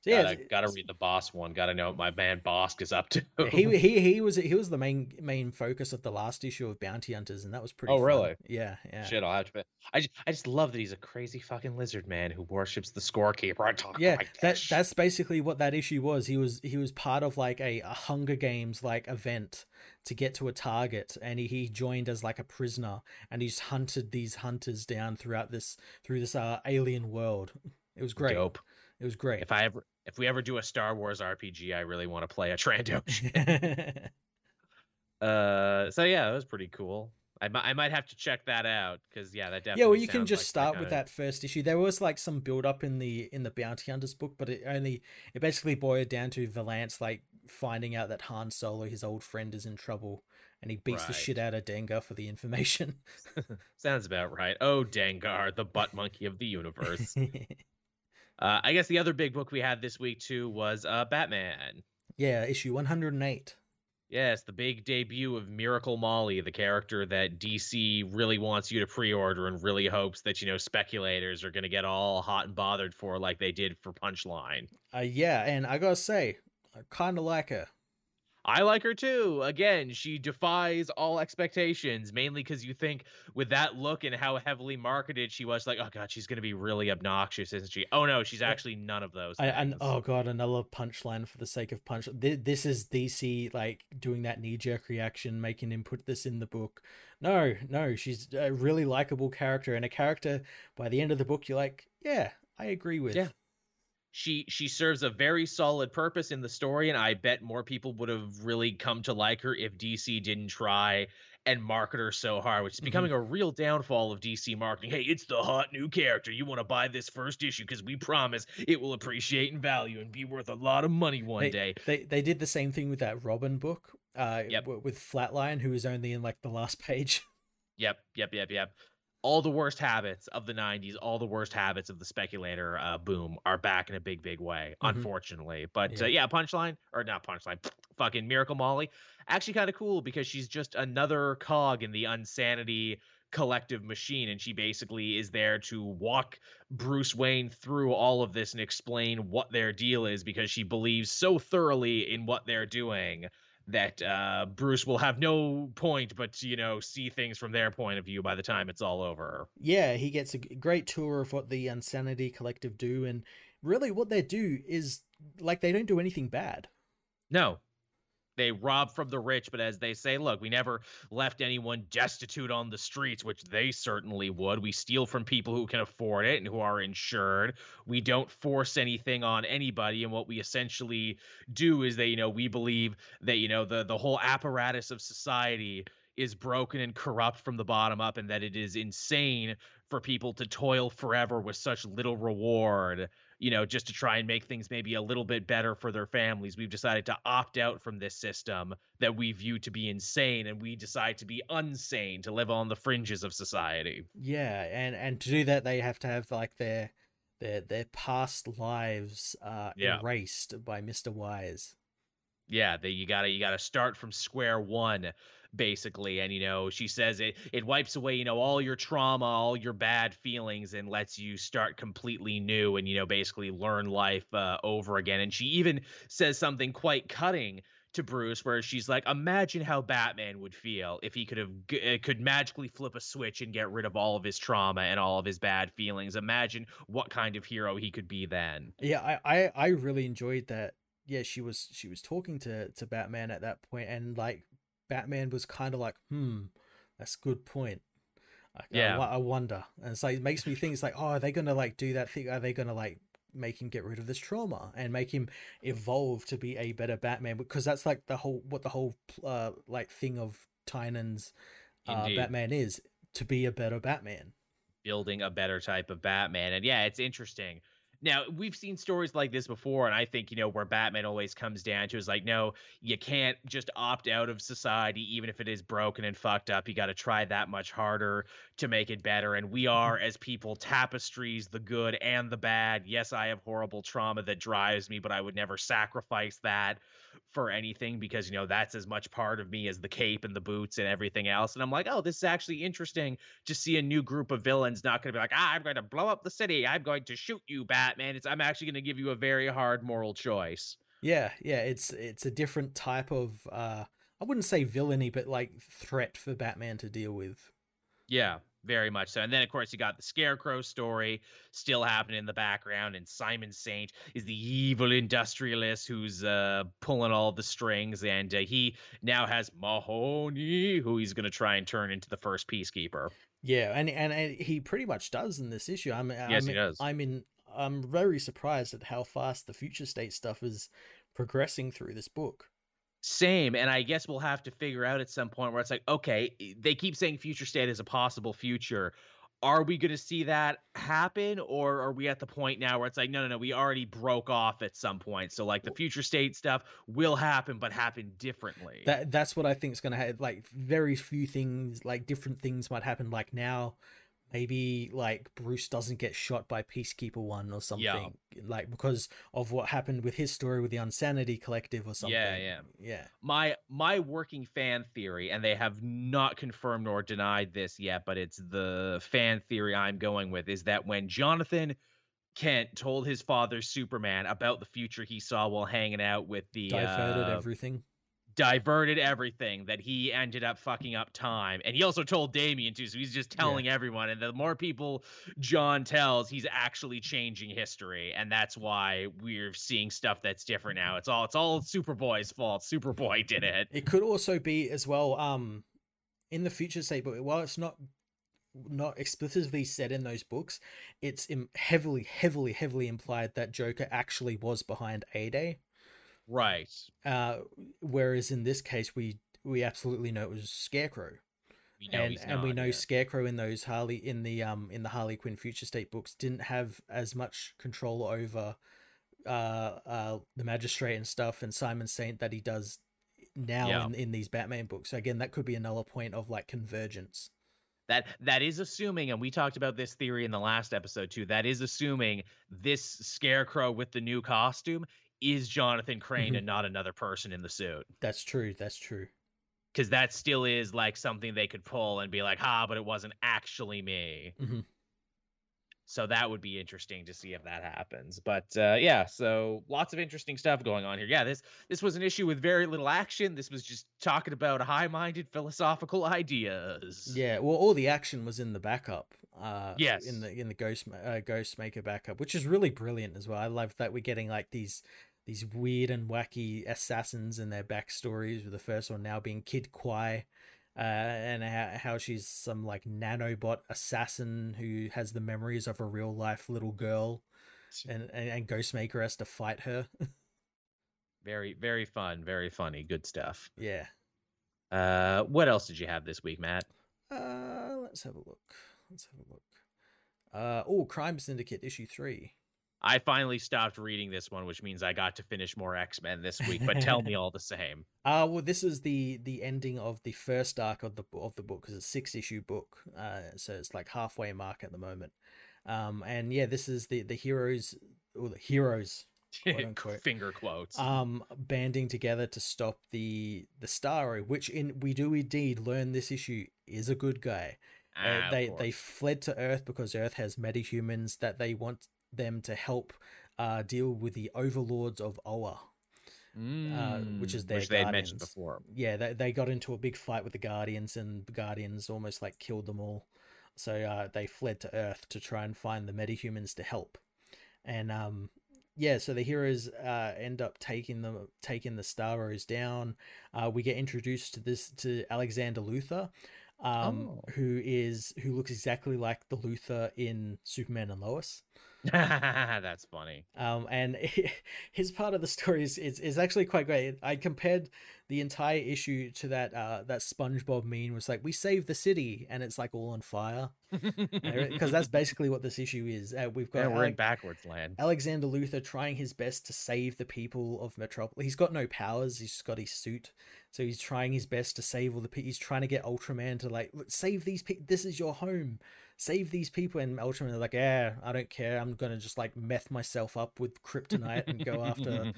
So yeah, gotta, gotta read the Bosk one. Gotta know what my man Bosk is up to. he he he was he was the main main focus of the last issue of Bounty Hunters, and that was pretty. Oh fun. Really? Yeah, yeah. Shit, I'll have to. I just, I just love that he's a crazy fucking lizard man who worships the scorekeeper. I talk yeah, like that. that that's basically what that issue was. He was he was part of like a, a Hunger Games like event to get to a target, and he, he joined as like a prisoner, and he's hunted these hunters down throughout this through this uh, alien world. It was great. Dope. It was great. If I ever, if we ever do a Star Wars R P G, I really want to play a Trandoshan. uh, so yeah, that was pretty cool. I might, I might have to check that out because yeah, that definitely. Yeah, well, you can just like start with of... that first issue. There was like some build up in the in the Bounty Hunters book, but it only it basically boiled down to Valance like finding out that Han Solo, his old friend, is in trouble, and he beats right. the shit out of Dengar for the information. Sounds about right. Oh, Dengar, the butt monkey of the universe. uh, I guess the other big book we had this week too was uh, Batman. Yeah, issue one hundred eight. Yes, the big debut of Miracle Molly, the character that D C really wants you to pre-order and really hopes that, you know, speculators are going to get all hot and bothered for like they did for Punchline. Uh, yeah, and I got to say, I kind of like her. I like her too. Again, she defies all expectations, mainly because you think with that look and how heavily marketed she was, like, oh God, she's going to be really obnoxious, isn't she? Oh no, she's actually none of those things. I, and oh God, another punchline for the sake of punch. This is D C like doing that knee-jerk reaction, making him put this in the book. No, no, she's a really likable character, and a character by the end of the book, you're like, yeah, I agree with. Yeah. She she serves a very solid purpose in the story, and I bet more people would have really come to like her if D C didn't try and market her so hard, which is becoming mm-hmm. a real downfall of D C marketing. Hey, it's the hot new character. You want to buy this first issue because we promise it will appreciate in value and be worth a lot of money one they, day. They they did the same thing with that Robin book uh, yep. with Flatline, who was only in like the last page. Yep, yep, yep, yep. All the worst habits of the nineties, all the worst habits of the speculator uh, boom are back in a big, big way, mm-hmm. unfortunately. But yeah. Uh, yeah, Punchline, or not Punchline, fucking Miracle Molly, actually kind of cool because she's just another cog in the insanity collective machine. And she basically is there to walk Bruce Wayne through all of this and explain what their deal is because she believes so thoroughly in what they're doing that uh, Bruce will have no point but, you know, see things from their point of view by the time it's all over. Yeah, he gets a great tour of what the Insanity Collective do, and really what they do is, like, they don't do anything bad. No. They rob from the rich, but as they say, look, we never left anyone destitute on the streets, which they certainly would. We steal from people who can afford it and who are insured. We don't force anything on anybody. And what we essentially do is that, you know, we believe that, you know, the, the whole apparatus of society is broken and corrupt from the bottom up, and that it is insane for people to toil forever with such little reward, you know, just to try and make things maybe a little bit better for their families. We've decided to opt out from this system that we view to be insane, and we decide to be unsane, to live on the fringes of society. Yeah, and, and to do that, they have to have like their their their past lives uh, yeah. erased by Mister Wise. Yeah, they, you gotta you gotta start from square one. Basically, and you know, she says it it wipes away, you know, all your trauma, all your bad feelings, and lets you start completely new and, you know, basically learn life uh, over again. And she even says something quite cutting to Bruce where she's like, imagine how Batman would feel if he could have uh, could magically flip a switch and get rid of all of his trauma and all of his bad feelings. Imagine what kind of hero he could be then. Yeah, I I, I really enjoyed that. Yeah, she was she was talking to to Batman at that point, and like Batman was kind of like, hmm, that's a good point. Like, yeah. I, I wonder. And it's like, it makes me think, it's like, oh, are they going to like do that thing? Are they going to like make him get rid of this trauma and make him evolve to be a better Batman? Because that's like the whole, what the whole uh, like thing of Tynan's uh, Batman is, to be a better Batman. Building a better type of Batman. And yeah, it's interesting. Now, we've seen stories like this before, and I think, you know, where Batman always comes down to is like, no, you can't just opt out of society, even if it is broken and fucked up. You got to try that much harder to make it better. And we are, as people, tapestries, the good and the bad. Yes, I have horrible trauma that drives me, but I would never sacrifice that for anything because, you know, that's as much part of me as the cape and the boots and everything else. And I'm like, oh, this is actually interesting to see a new group of villains not going to be like, ah, I'm going to blow up the city. I'm going to shoot you, Batman. It's I'm actually going to give you a very hard moral choice. Yeah. Yeah. It's, it's a different type of, uh, I wouldn't say villainy, but like threat for Batman to deal with. Yeah. Very much so. And then, of course, you got the Scarecrow story still happening in the background. And Simon Saint is the evil industrialist who's uh, pulling all the strings. And uh, he now has Mahoney, who he's going to try and turn into the first Peacekeeper. Yeah. And, and and he pretty much does in this issue. I'm, I'm, yes, he does. I'm in I'm very surprised at how fast the future state stuff is progressing through this book. Same. And I guess we'll have to figure out at some point where it's like, okay, they keep saying future state is a possible future. Are we going to see that happen, or are we at the point now where it's like, no, no, no, we already broke off at some point. So like the future state stuff will happen, but happen differently. That That's what I think is going to happen. Like very few things, like different things might happen. Like now, maybe like Bruce doesn't get shot by Peacekeeper One or something, yeah. like because of what happened with his story with the Unsanity Collective or something. Yeah, yeah, yeah. My my working fan theory, and they have not confirmed nor denied this yet, but it's the fan theory I'm going with, is that when Jonathan Kent told his father Superman about the future he saw while hanging out with the diverted uh, everything. diverted everything that he ended up fucking up time, and he also told Damien too, so he's just telling yeah. everyone, and the more people John tells, he's actually changing history, and that's why we're seeing stuff that's different now. It's all it's all Superboy's fault. Superboy did it. It could also be as well um in the future state, but while it's not not explicitly said in those books, it's im- heavily heavily heavily implied that Joker actually was behind A-Day. Right. Uh, whereas in this case, we we absolutely know it was Scarecrow, we know and he's and not, we know yeah. Scarecrow in those Harley in the um in the Harley Quinn Future State books didn't have as much control over uh uh the magistrate and stuff and Simon Saint that he does now yeah. in, in these Batman books. So again, that could be another point of like convergence. That that is assuming, and we talked about this theory in the last episode too. That is assuming this Scarecrow with the new costume is Jonathan Crane mm-hmm. and not another person in the suit. That's true. That's true. Because that still is like something they could pull and be like, ha, but it wasn't actually me. Mm-hmm. So that would be interesting to see if that happens. But uh, yeah, so lots of interesting stuff going on here. Yeah, this this was an issue with very little action. This was just talking about high-minded philosophical ideas. Yeah, well, all the action was in the backup. Uh, yes. In the in the Ghost uh, Ghostmaker backup, which is really brilliant as well. I love that we're getting like these these weird and wacky assassins and their backstories, with the first one now being Kid Kwai, uh, and how, how she's some like nanobot assassin who has the memories of a real life little girl, and, and, and Ghostmaker has to fight her. Very, very fun. Very funny. Good stuff. Yeah. Uh, what else did you have this week, Matt? Uh, let's have a look. Let's have a look. Uh, oh, Crime Syndicate issue three. I finally stopped reading this one, which means I got to finish more X-Men this week, but tell me all the same. Uh, well, this is the the ending of the first arc of the of the book, because it's a six-issue book, uh, so it's like halfway mark at the moment. Um, and yeah, this is the, the heroes, or the heroes, quote-unquote, finger quotes, um, banding together to stop the, the Starro, which in we do indeed learn this issue is a good guy. Ah, uh, they they fled to Earth because Earth has metahumans that they want them to help uh, deal with the overlords of Oa, mm, uh, which is their which guardians. Which they had mentioned before. Yeah, they, they got into a big fight with the guardians, and the guardians almost like killed them all. So uh, they fled to Earth to try and find the metahumans to help. And um, yeah, so the heroes uh, end up taking the taking the Starros down. Uh, we get introduced to this to Alexander Luthor. Um, oh. who is who looks exactly like the Luthor in Superman and Lois. That's funny. Um, and it, his part of the story is, is is actually quite great. I compared the entire issue to that uh that SpongeBob meme was like, "We saved the city," and it's like all on fire, because that's basically what this issue is. Uh, we've got yeah, we're Ale- in backwards land. Alexander Luthor trying his best to save the people of Metropolis. He's got no powers. He's just got his suit. So he's trying his best to save all the people. He's trying to get Ultraman to like, save these people. This is your home. Save these people. And Ultraman's like, yeah, I don't care. I'm going to just like meth myself up with kryptonite and go after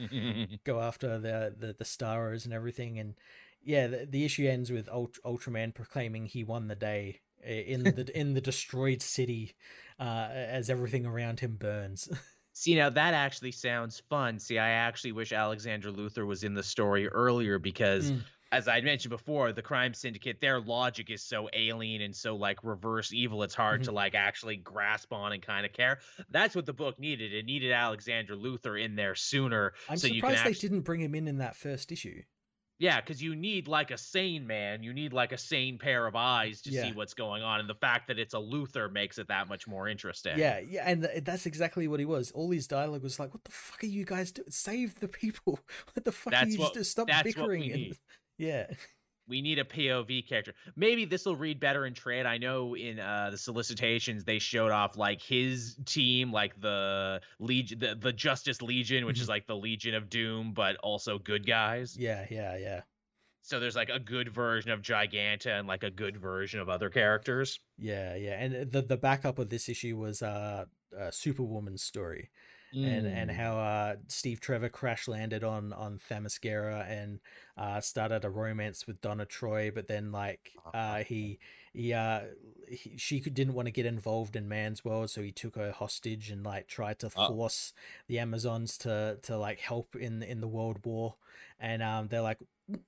go after the, the, the Starros and everything. And yeah, the, the issue ends with Ult- Ultraman proclaiming he won the day in the in the destroyed city uh, as everything around him burns. See, now that actually sounds fun. See, I actually wish Alexander Luthor was in the story earlier because, mm. as I mentioned before, the Crime Syndicate, their logic is so alien and so, like, reverse evil, it's hard mm-hmm. to, like, actually grasp on and kind of care. That's what the book needed. It needed Alexander Luthor in there sooner. I'm so surprised you can actually... they didn't bring him in in that first issue. Yeah, because you need like a sane man. You need like a sane pair of eyes to yeah. see what's going on. And the fact that it's a Luthor makes it that much more interesting. Yeah, yeah, and th- that's exactly what he was. All his dialogue was like, what the fuck are you guys doing? Save the people. What the fuck that's are you what, just stop that's bickering? What we need. Yeah. We need a P O V character. Maybe this will read better in trade. I know in uh, the solicitations they showed off like his team, like the Legion, the, the Justice Legion, which is like the Legion of Doom, but also good guys. Yeah, yeah, yeah. So there's like a good version of Giganta and like a good version of other characters. Yeah, yeah. And the the backup of this issue was uh, uh, Superwoman's story, mm. and and how uh, Steve Trevor crash landed on on Themyscira and uh, started a romance with Donna Troy, but then like uh, he he, uh, he she could, didn't want to get involved in Man's World, so he took her hostage and like tried to force oh. the Amazons to to like help in in the World War, and um, they're like,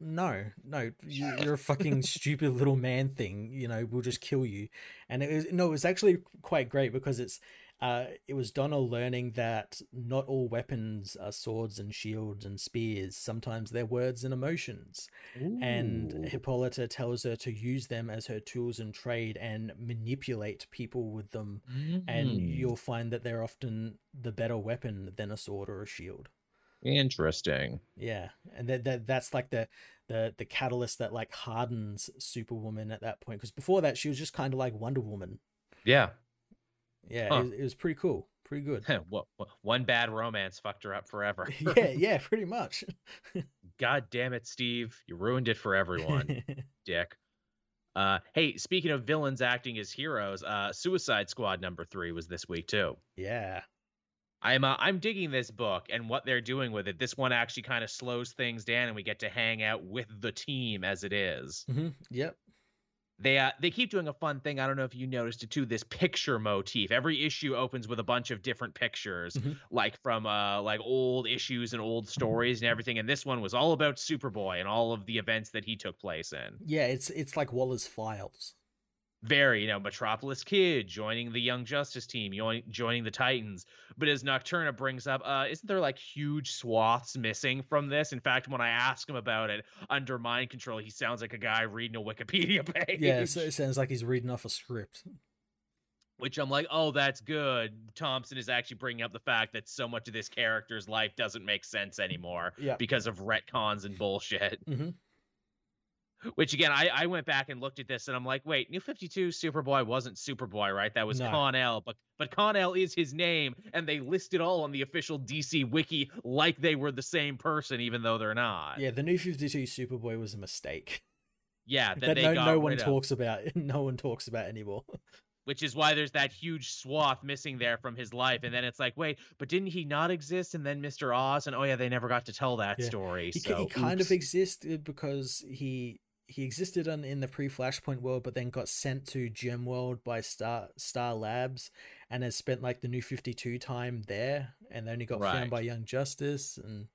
no, no, you're a fucking stupid little man thing, you know, we'll just kill you. And it was, no, it was actually quite great because it's, uh, it was Donna learning that not all weapons are swords and shields and spears. Sometimes they're words and emotions. Ooh. And Hippolyta tells her to use them as her tools in trade and manipulate people with them. Mm. And you'll find that they're often the better weapon than a sword or a shield. Interesting. Yeah, and that, that that's like the the the catalyst that like hardens Superwoman at that point, because before that she was just kind of like Wonder Woman. Yeah, yeah, huh. it, was, it was pretty cool, pretty good. What, what, one bad romance fucked her up forever. yeah, yeah, pretty much. God damn it, Steve, you ruined it for everyone, dick. Uh, hey, speaking of villains acting as heroes, uh, Suicide Squad number three was this week too. Yeah. I'm uh, I'm digging this book and what they're doing with it. This one actually kind of slows things down, and we get to hang out with the team as it is. Mm-hmm. Yep. They uh, they keep doing a fun thing. I don't know if you noticed it too. This picture motif. Every issue opens with a bunch of different pictures, mm-hmm. like from uh like old issues and old stories and everything. And this one was all about Superboy and all of the events that he took place in. Yeah, it's it's like Waller's Files. Very, you know, Metropolis Kid joining the Young Justice team, joining the Titans. But as Nocturna brings up, uh, isn't there like huge swaths missing from this? In fact, when I ask him about it, under Mind Control, he sounds like a guy reading a Wikipedia page. Yeah, so it sounds like he's reading off a script. Which I'm like, oh, that's good. Thompson is actually bringing up the fact that so much of this character's life doesn't make sense anymore yeah. because of retcons and bullshit. Mm-hmm. Which, again, I, I went back and looked at this, and I'm like, wait, New fifty-two Superboy wasn't Superboy, right? That was no. Con-El, but, but Con-El is his name, and they list it all on the official D C Wiki like they were the same person, even though they're not. Yeah, the New fifty-two Superboy was a mistake. Yeah, that, that they no, got no one rid talks of. about. No one talks about anymore. Which is why there's that huge swath missing there from his life. And then it's like, wait, but didn't he not exist? And then Mister Oz, and oh yeah, they never got to tell that yeah. story. He, so, he kind of existed because he... He existed in, in the pre-Flashpoint world, but then got sent to Gem World by Star Star Labs and has spent like the New fifty-two time there, and then he got right. found by Young Justice, and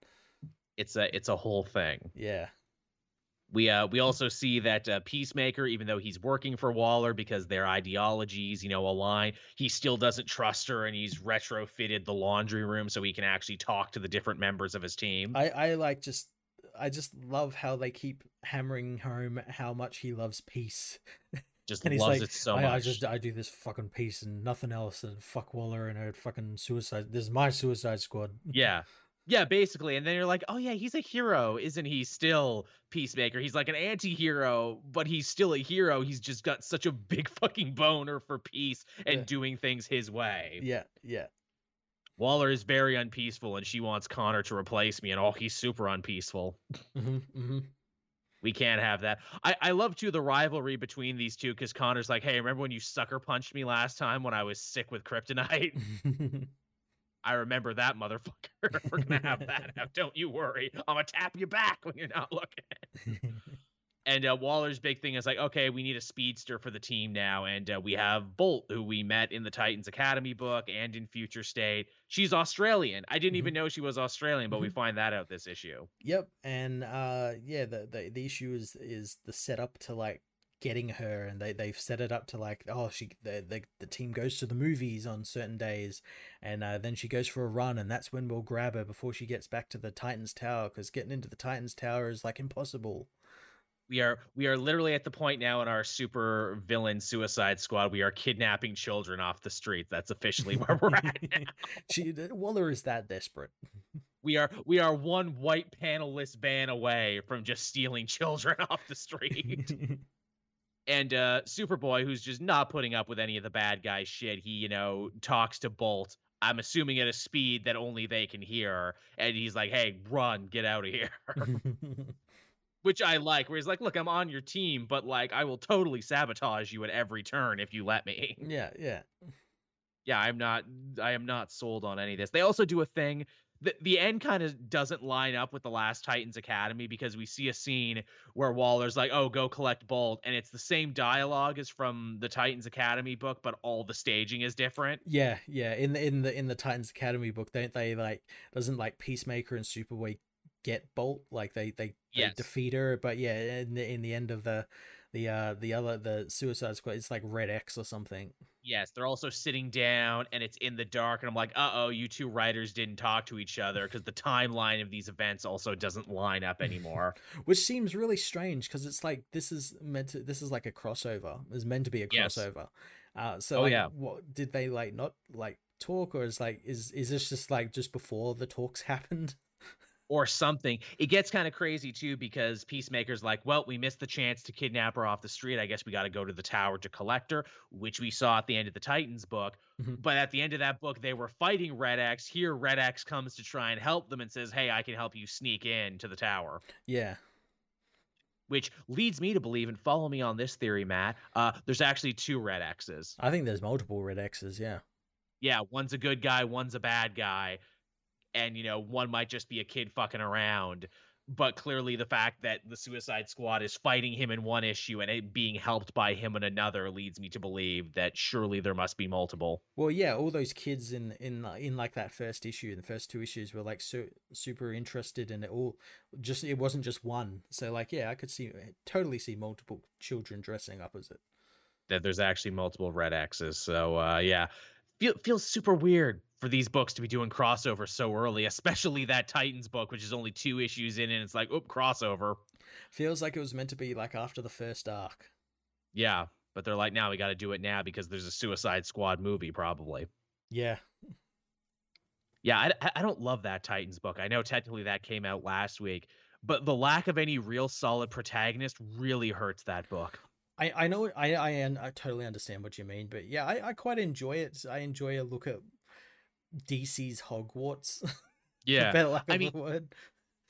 it's a it's a whole thing. Yeah. We uh we also see that uh, Peacemaker, even though he's working for Waller because their ideologies, you know, align, he still doesn't trust her, and he's retrofitted the laundry room so he can actually talk to the different members of his team. I, I like just I just love how they keep hammering home how much he loves peace. Just and he's loves like, it so much. I, I just I do this fucking peace and nothing else, and fuck Waller and her fucking suicide. This is my Suicide Squad. Yeah. Yeah, basically. And then you're like, oh yeah, he's a hero, isn't he? Still, Peacemaker. He's like an anti-hero, but he's still a hero. He's just got such a big fucking boner for peace and yeah. doing things his way. Yeah, yeah. Waller is very unpeaceful, and she wants Connor to replace me, and oh, he's super unpeaceful. Mm-hmm, mm-hmm. We can't have that. I, I love, too, the rivalry between these two, because Connor's like, hey, remember when you sucker punched me last time when I was sick with kryptonite? I remember that, motherfucker. We're going to have that out. Don't you worry. I'm going to tap you back when you're not looking. And uh, Waller's big thing is like, okay, we need a speedster for the team now. And uh, we have Bolt, who we met in the Titans Academy book and in Future State. She's Australian. I didn't mm-hmm. even know she was Australian, but mm-hmm. we find that out this issue. Yep. And uh, yeah, the, the, the issue is, is the setup to like getting her, and they, they've set it up to like, oh, she the, the, the team goes to the movies on certain days, and uh, then she goes for a run, and that's when we'll grab her before she gets back to the Titans Tower, because getting into the Titans Tower is like impossible. We are we are literally at the point now in our super villain Suicide Squad. We are kidnapping children off the street. That's officially where we're at now. She, Waller is that desperate. We are we are one white panelist van away from just stealing children off the street. And uh, Superboy, who's just not putting up with any of the bad guy shit, he, you know, talks to Bolt, I'm assuming at a speed that only they can hear. And he's like, hey, run, get out of here. Which I like, where he's like, look, I'm on your team, but like, I will totally sabotage you at every turn if you let me. Yeah, yeah. Yeah, I'm not, I am not sold on any of this. They also do a thing. The, the end kind of doesn't line up with the last Titans Academy, because we see a scene where Waller's like, oh, go collect Bolt. And it's the same dialogue as from the Titans Academy book, but all the staging is different. Yeah, yeah. In the, in the, in the Titans Academy book, don't they like, doesn't like Peacemaker and Superboy get Bolt, like they they, yes. they defeat her, but yeah, in the, in the end of the the uh the other the Suicide Squad, it's like Red X or something. Yes, they're also sitting down, and it's in the dark, and I'm like, uh oh, you two writers didn't talk to each other, because the timeline of these events also doesn't line up anymore. Which seems really strange, because it's like this is meant to, this is like a crossover. It's meant to be a crossover. Yes. Uh, so oh, like, yeah, what did they like not like talk, or is like is is this just like just before the talks happened? Or something. It gets kind of crazy too, because Peacemaker's like, well, we missed the chance to kidnap her off the street. I guess we got to go to the tower to collect her, which we saw at the end of the Titans book. Mm-hmm. But at the end of that book, they were fighting Red X. Here, Red X comes to try and help them and says, hey, I can help you sneak in to the tower. Yeah. Which leads me to believe, and follow me on this theory, Matt, uh, there's actually two Red X's. I think there's multiple Red X's, yeah. Yeah, one's a good guy, one's a bad guy. And, you know, one might just be a kid fucking around. But clearly the fact that the Suicide Squad is fighting him in one issue and it being helped by him in another leads me to believe that surely there must be multiple. Well, yeah, all those kids in in, in like that first issue, in the first two issues, were like so, super interested in it all. Just it wasn't just one. So like, yeah, I could see totally see multiple children dressing up as it. That there's actually multiple Red X's. So, uh, yeah, Feel, feels super weird for these books to be doing crossover so early, especially that Titans book, which is only two issues in, and it's like, oop, crossover. Feels like it was meant to be like after the first arc. Yeah, but they're like, now we got to do it now because there's a Suicide Squad movie, probably. Yeah. Yeah, I, I don't love that Titans book. I know technically that came out last week, but the lack of any real solid protagonist really hurts that book. I, I know, I, I I totally understand what you mean, but yeah, I, I quite enjoy it. I enjoy a look at D C's Hogwarts. Yeah. Better lack of I mean, a word.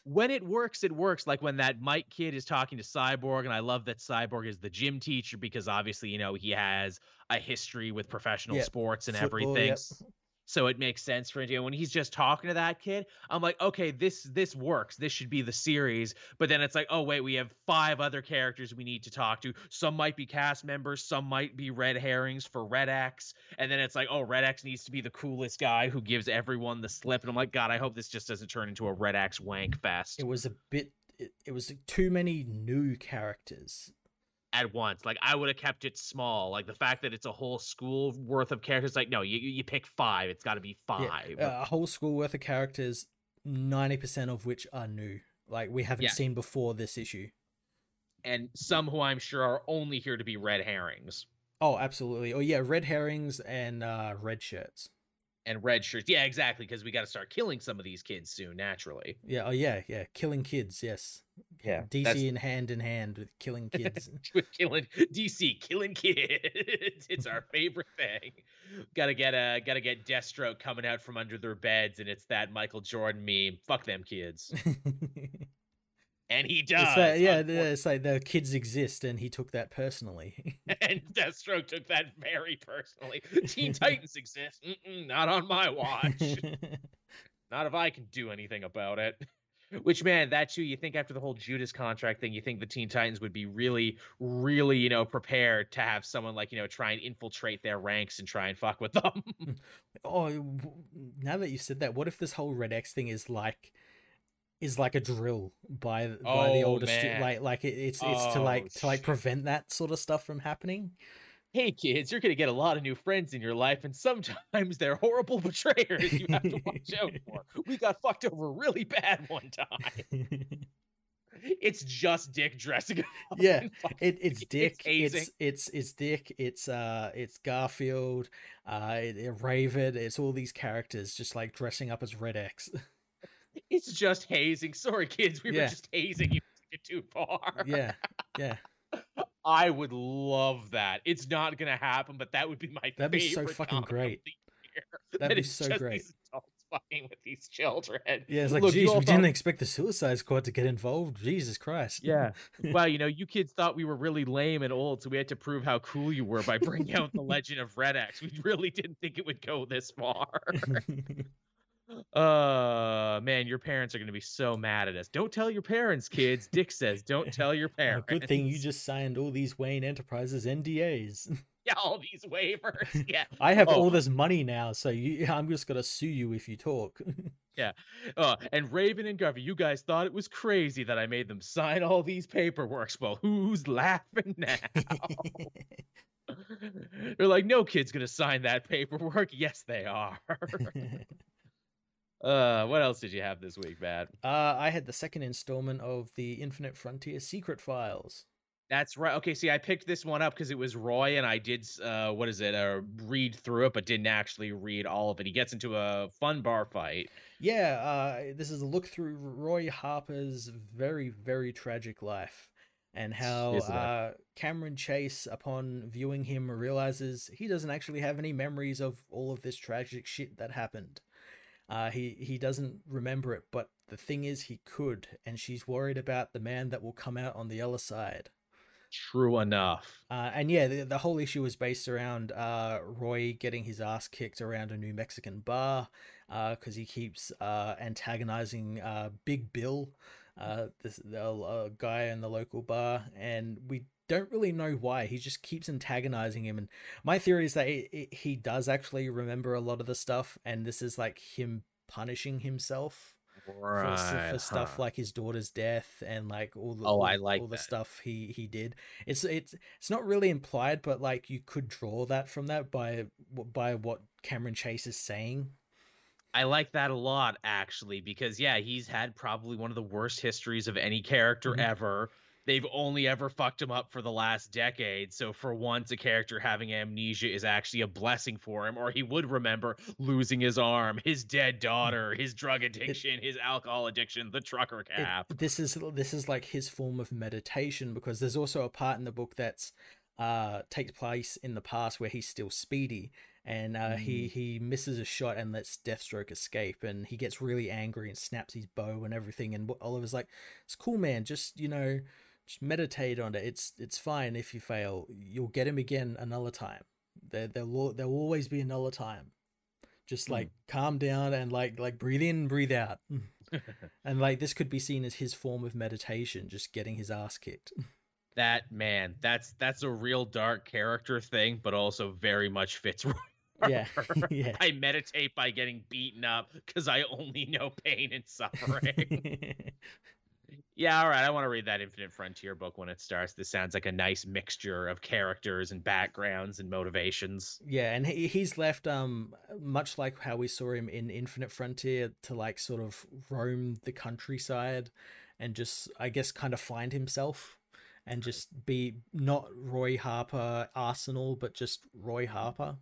When it works, it works. Like when that Mike kid is talking to Cyborg, and I love that Cyborg is the gym teacher, because obviously, you know, he has a history with professional yep. sports and Football, everything. Yep. So it makes sense for him. You know, when he's just talking to that kid, I'm like, okay, this this works. This should be the series. But then it's like, oh wait, we have five other characters we need to talk to. Some might be cast members, some might be red herrings for Red X. And then it's like, oh, Red X needs to be the coolest guy who gives everyone the slip. And I'm like, God, I hope this just doesn't turn into a Red X wank fest. It was a bit. It, it was too many new characters at once. Like, I would have kept it small. Like, the fact that it's a whole school worth of characters, like, no, you you pick five. It's got to be five. Yeah, a whole school worth of characters, ninety percent of which are new. Like, we haven't yeah. seen before this issue. And some who I'm sure are only here to be red herrings. Oh, absolutely. Oh, yeah, red herrings and uh, red shirts. And red shirts. Yeah, exactly, because we got to start killing some of these kids soon, naturally. Yeah, oh, yeah, yeah. Killing kids, yes. Yeah, D C that's... in hand in hand with killing kids. With killing D C, killing kids. It's our favorite thing. Gotta get a gotta get Deathstroke coming out from under their beds, and it's that Michael Jordan meme. Fuck them kids. And he does. It's like, yeah, it's like the kids exist, and he took that personally. And Deathstroke took that very personally. Teen Titans exist. Mm-mm, not on my watch. Not if I can do anything about it. Which, man, that too, you think after the whole Judas contract thing, you think the Teen Titans would be really, really, you know, prepared to have someone like, you know, try and infiltrate their ranks and try and fuck with them. Oh, now that you said that, what if this whole Red X thing is like is like a drill by by oh, the older stu- like like it, it's it's oh, to like to like prevent that sort of stuff from happening. Hey kids, you're gonna get a lot of new friends in your life, and sometimes they're horrible betrayers you have to watch out for. We got fucked over really bad one time. It's just Dick dressing up. Yeah, it, it's Dick. It's, it's it's it's Dick. It's uh, it's Garfield. Uh, it, it Raven. It's all these characters just like dressing up as Red X. It's just hazing. Sorry, kids, we yeah. were just hazing. You took it too far. Yeah, yeah. I would love that. It's not gonna happen, but that would be my That'd favorite. That'd be so fucking great. That'd that be so just great. These adults fucking with these children. Yeah, it's like, look, geez, we thought... didn't expect the Suicide Squad to get involved. Jesus Christ. Yeah. Well, you know, you kids thought we were really lame and old, so we had to prove how cool you were by bringing out the Legend of Red X. We really didn't think it would go this far. Uh man, your parents are going to be so mad at us. Don't tell your parents, kids. Dick says don't tell your parents. Well, good thing you just signed all these Wayne Enterprises N D As. Yeah, all these waivers. Yeah. I have oh. all this money now, so you, I'm just going to sue you if you talk. Yeah. Uh, and Raven and Garvey, you guys thought it was crazy that I made them sign all these paperworks. Well, who's laughing now? They're like, no kid's going to sign that paperwork. Yes, they are. Uh, what else did you have this week, Matt? Uh, I had the second installment of the Infinite Frontier Secret Files. That's right. Okay, see, I picked this one up because it was Roy, and I did, uh, what is it, uh, read through it, but didn't actually read all of it. He gets into a fun bar fight. Yeah, uh, this is a look through Roy Harper's very, very tragic life, and how uh, Cameron Chase, upon viewing him, realizes he doesn't actually have any memories of all of this tragic shit that happened. Uh, he, he doesn't remember it, but the thing is he could, and she's worried about the man that will come out on the other side. True enough. Uh, and yeah, the, the whole issue is based around uh, Roy getting his ass kicked around a New Mexican bar because uh, he keeps uh, antagonizing uh, Big Bill, uh, this the, uh, guy in the local bar, and we don't really know why. He just keeps antagonizing him, and my theory is that it, it, he does actually remember a lot of the stuff, and this is like him punishing himself right, for, for stuff huh. like his daughter's death and like all the oh, all, I like all the stuff he he did. It's it's it's not really implied, but like you could draw that from that by by what Cameron Chase is saying. I like that a lot, actually, because yeah, he's had probably one of the worst histories of any character mm-hmm. ever. They've only ever fucked him up for the last decade. So for once, a character having amnesia is actually a blessing for him, or he would remember losing his arm, his dead daughter, his drug addiction, it, his alcohol addiction, the trucker cap. It, this is this is like his form of meditation, because there's also a part in the book that's uh, takes place in the past where he's still Speedy, and uh, mm. he, he misses a shot and lets Deathstroke escape, and he gets really angry and snaps his bow and everything. And Oliver's like, it's cool, man. Just, you know... Just meditate on it. It's it's fine if you fail. You'll get him again another time. There there'll there'll always be another time. Just like mm. calm down and like like breathe in, breathe out. And like this could be seen as his form of meditation, just getting his ass kicked. That man, that's that's a real dark character thing, but also very much fits. Yeah. yeah. I meditate by getting beaten up because I only know pain and suffering. Yeah, all right. I want to read that Infinite Frontier book when it starts. This sounds like a nice mixture of characters and backgrounds and motivations. Yeah, and he he's left, um, much like how we saw him in Infinite Frontier, to like sort of roam the countryside and just, I guess, kind of find himself and just be not Roy Harper Arsenal, but just Roy Harper.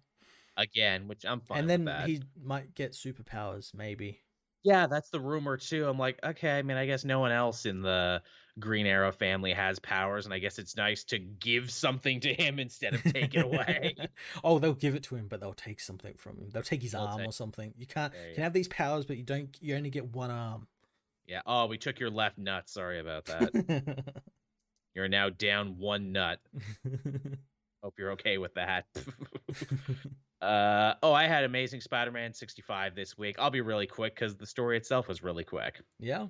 Again, which I'm fine with that. And then he might get superpowers, maybe. Yeah, that's the rumor, too. I'm like, okay, I mean, I guess no one else in the Green Arrow family has powers, and I guess it's nice to give something to him instead of take it away. Oh, they'll give it to him, but they'll take something from him. They'll take his they'll arm take... or something. You can't you can have these powers, but you don't. You only get one arm. Yeah. Oh, we took your left nut. Sorry about that. You're now down one nut. Hope you're okay with that. Uh, oh, I had Amazing Spider-Man sixty-five this week. I'll be really quick because the story itself was really quick. Yeah.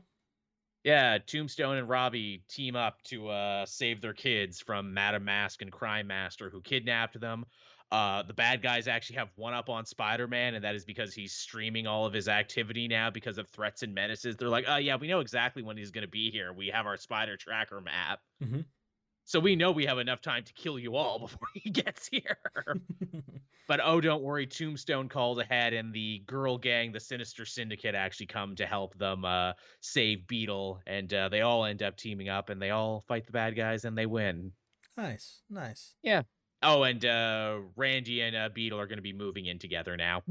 Yeah, Tombstone and Robbie team up to uh, save their kids from Madam Mask and Crime Master, who kidnapped them. Uh, the bad guys actually have one up on Spider-Man, and that is because he's streaming all of his activity now because of threats and menaces. They're like, oh, yeah, we know exactly when he's going to be here. We have our spider tracker map. Mm-hmm. So we know we have enough time to kill you all before he gets here. But, oh, don't worry, Tombstone calls ahead, and the girl gang, the Sinister Syndicate, actually come to help them uh, save Beetle. And uh, they all end up teaming up, and they all fight the bad guys, and they win. Nice, nice. Yeah. Oh, and uh, Randy and uh, Beetle are going to be moving in together now.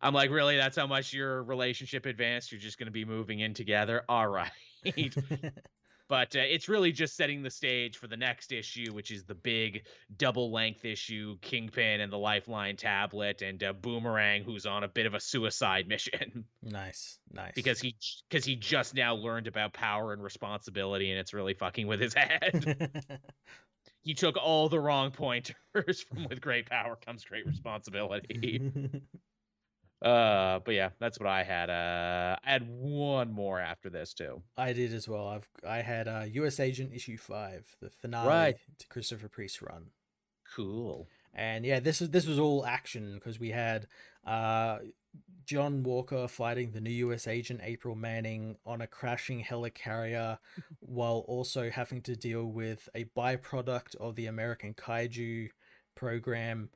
I'm like, really? That's how much your relationship advanced? You're just going to be moving in together? All right. But uh, it's really just setting the stage for the next issue, which is the big double-length issue, Kingpin and the Lifeline tablet, and uh, Boomerang, who's on a bit of a suicide mission. Nice, nice. Because he, because he just now learned about power and responsibility, and it's really fucking with his head. He took all the wrong pointers from with great power comes great responsibility. uh, but yeah, that's what I had. Uh, I had one more after this too. I did as well. I've, I had uh U S Agent issue five, the finale right. to Christopher Priest's run. Cool. And yeah, this is, this was all action because we had, uh, John Walker fighting the new U S agent April Manning on a crashing helicarrier while also having to deal with a byproduct of the American Kaiju program.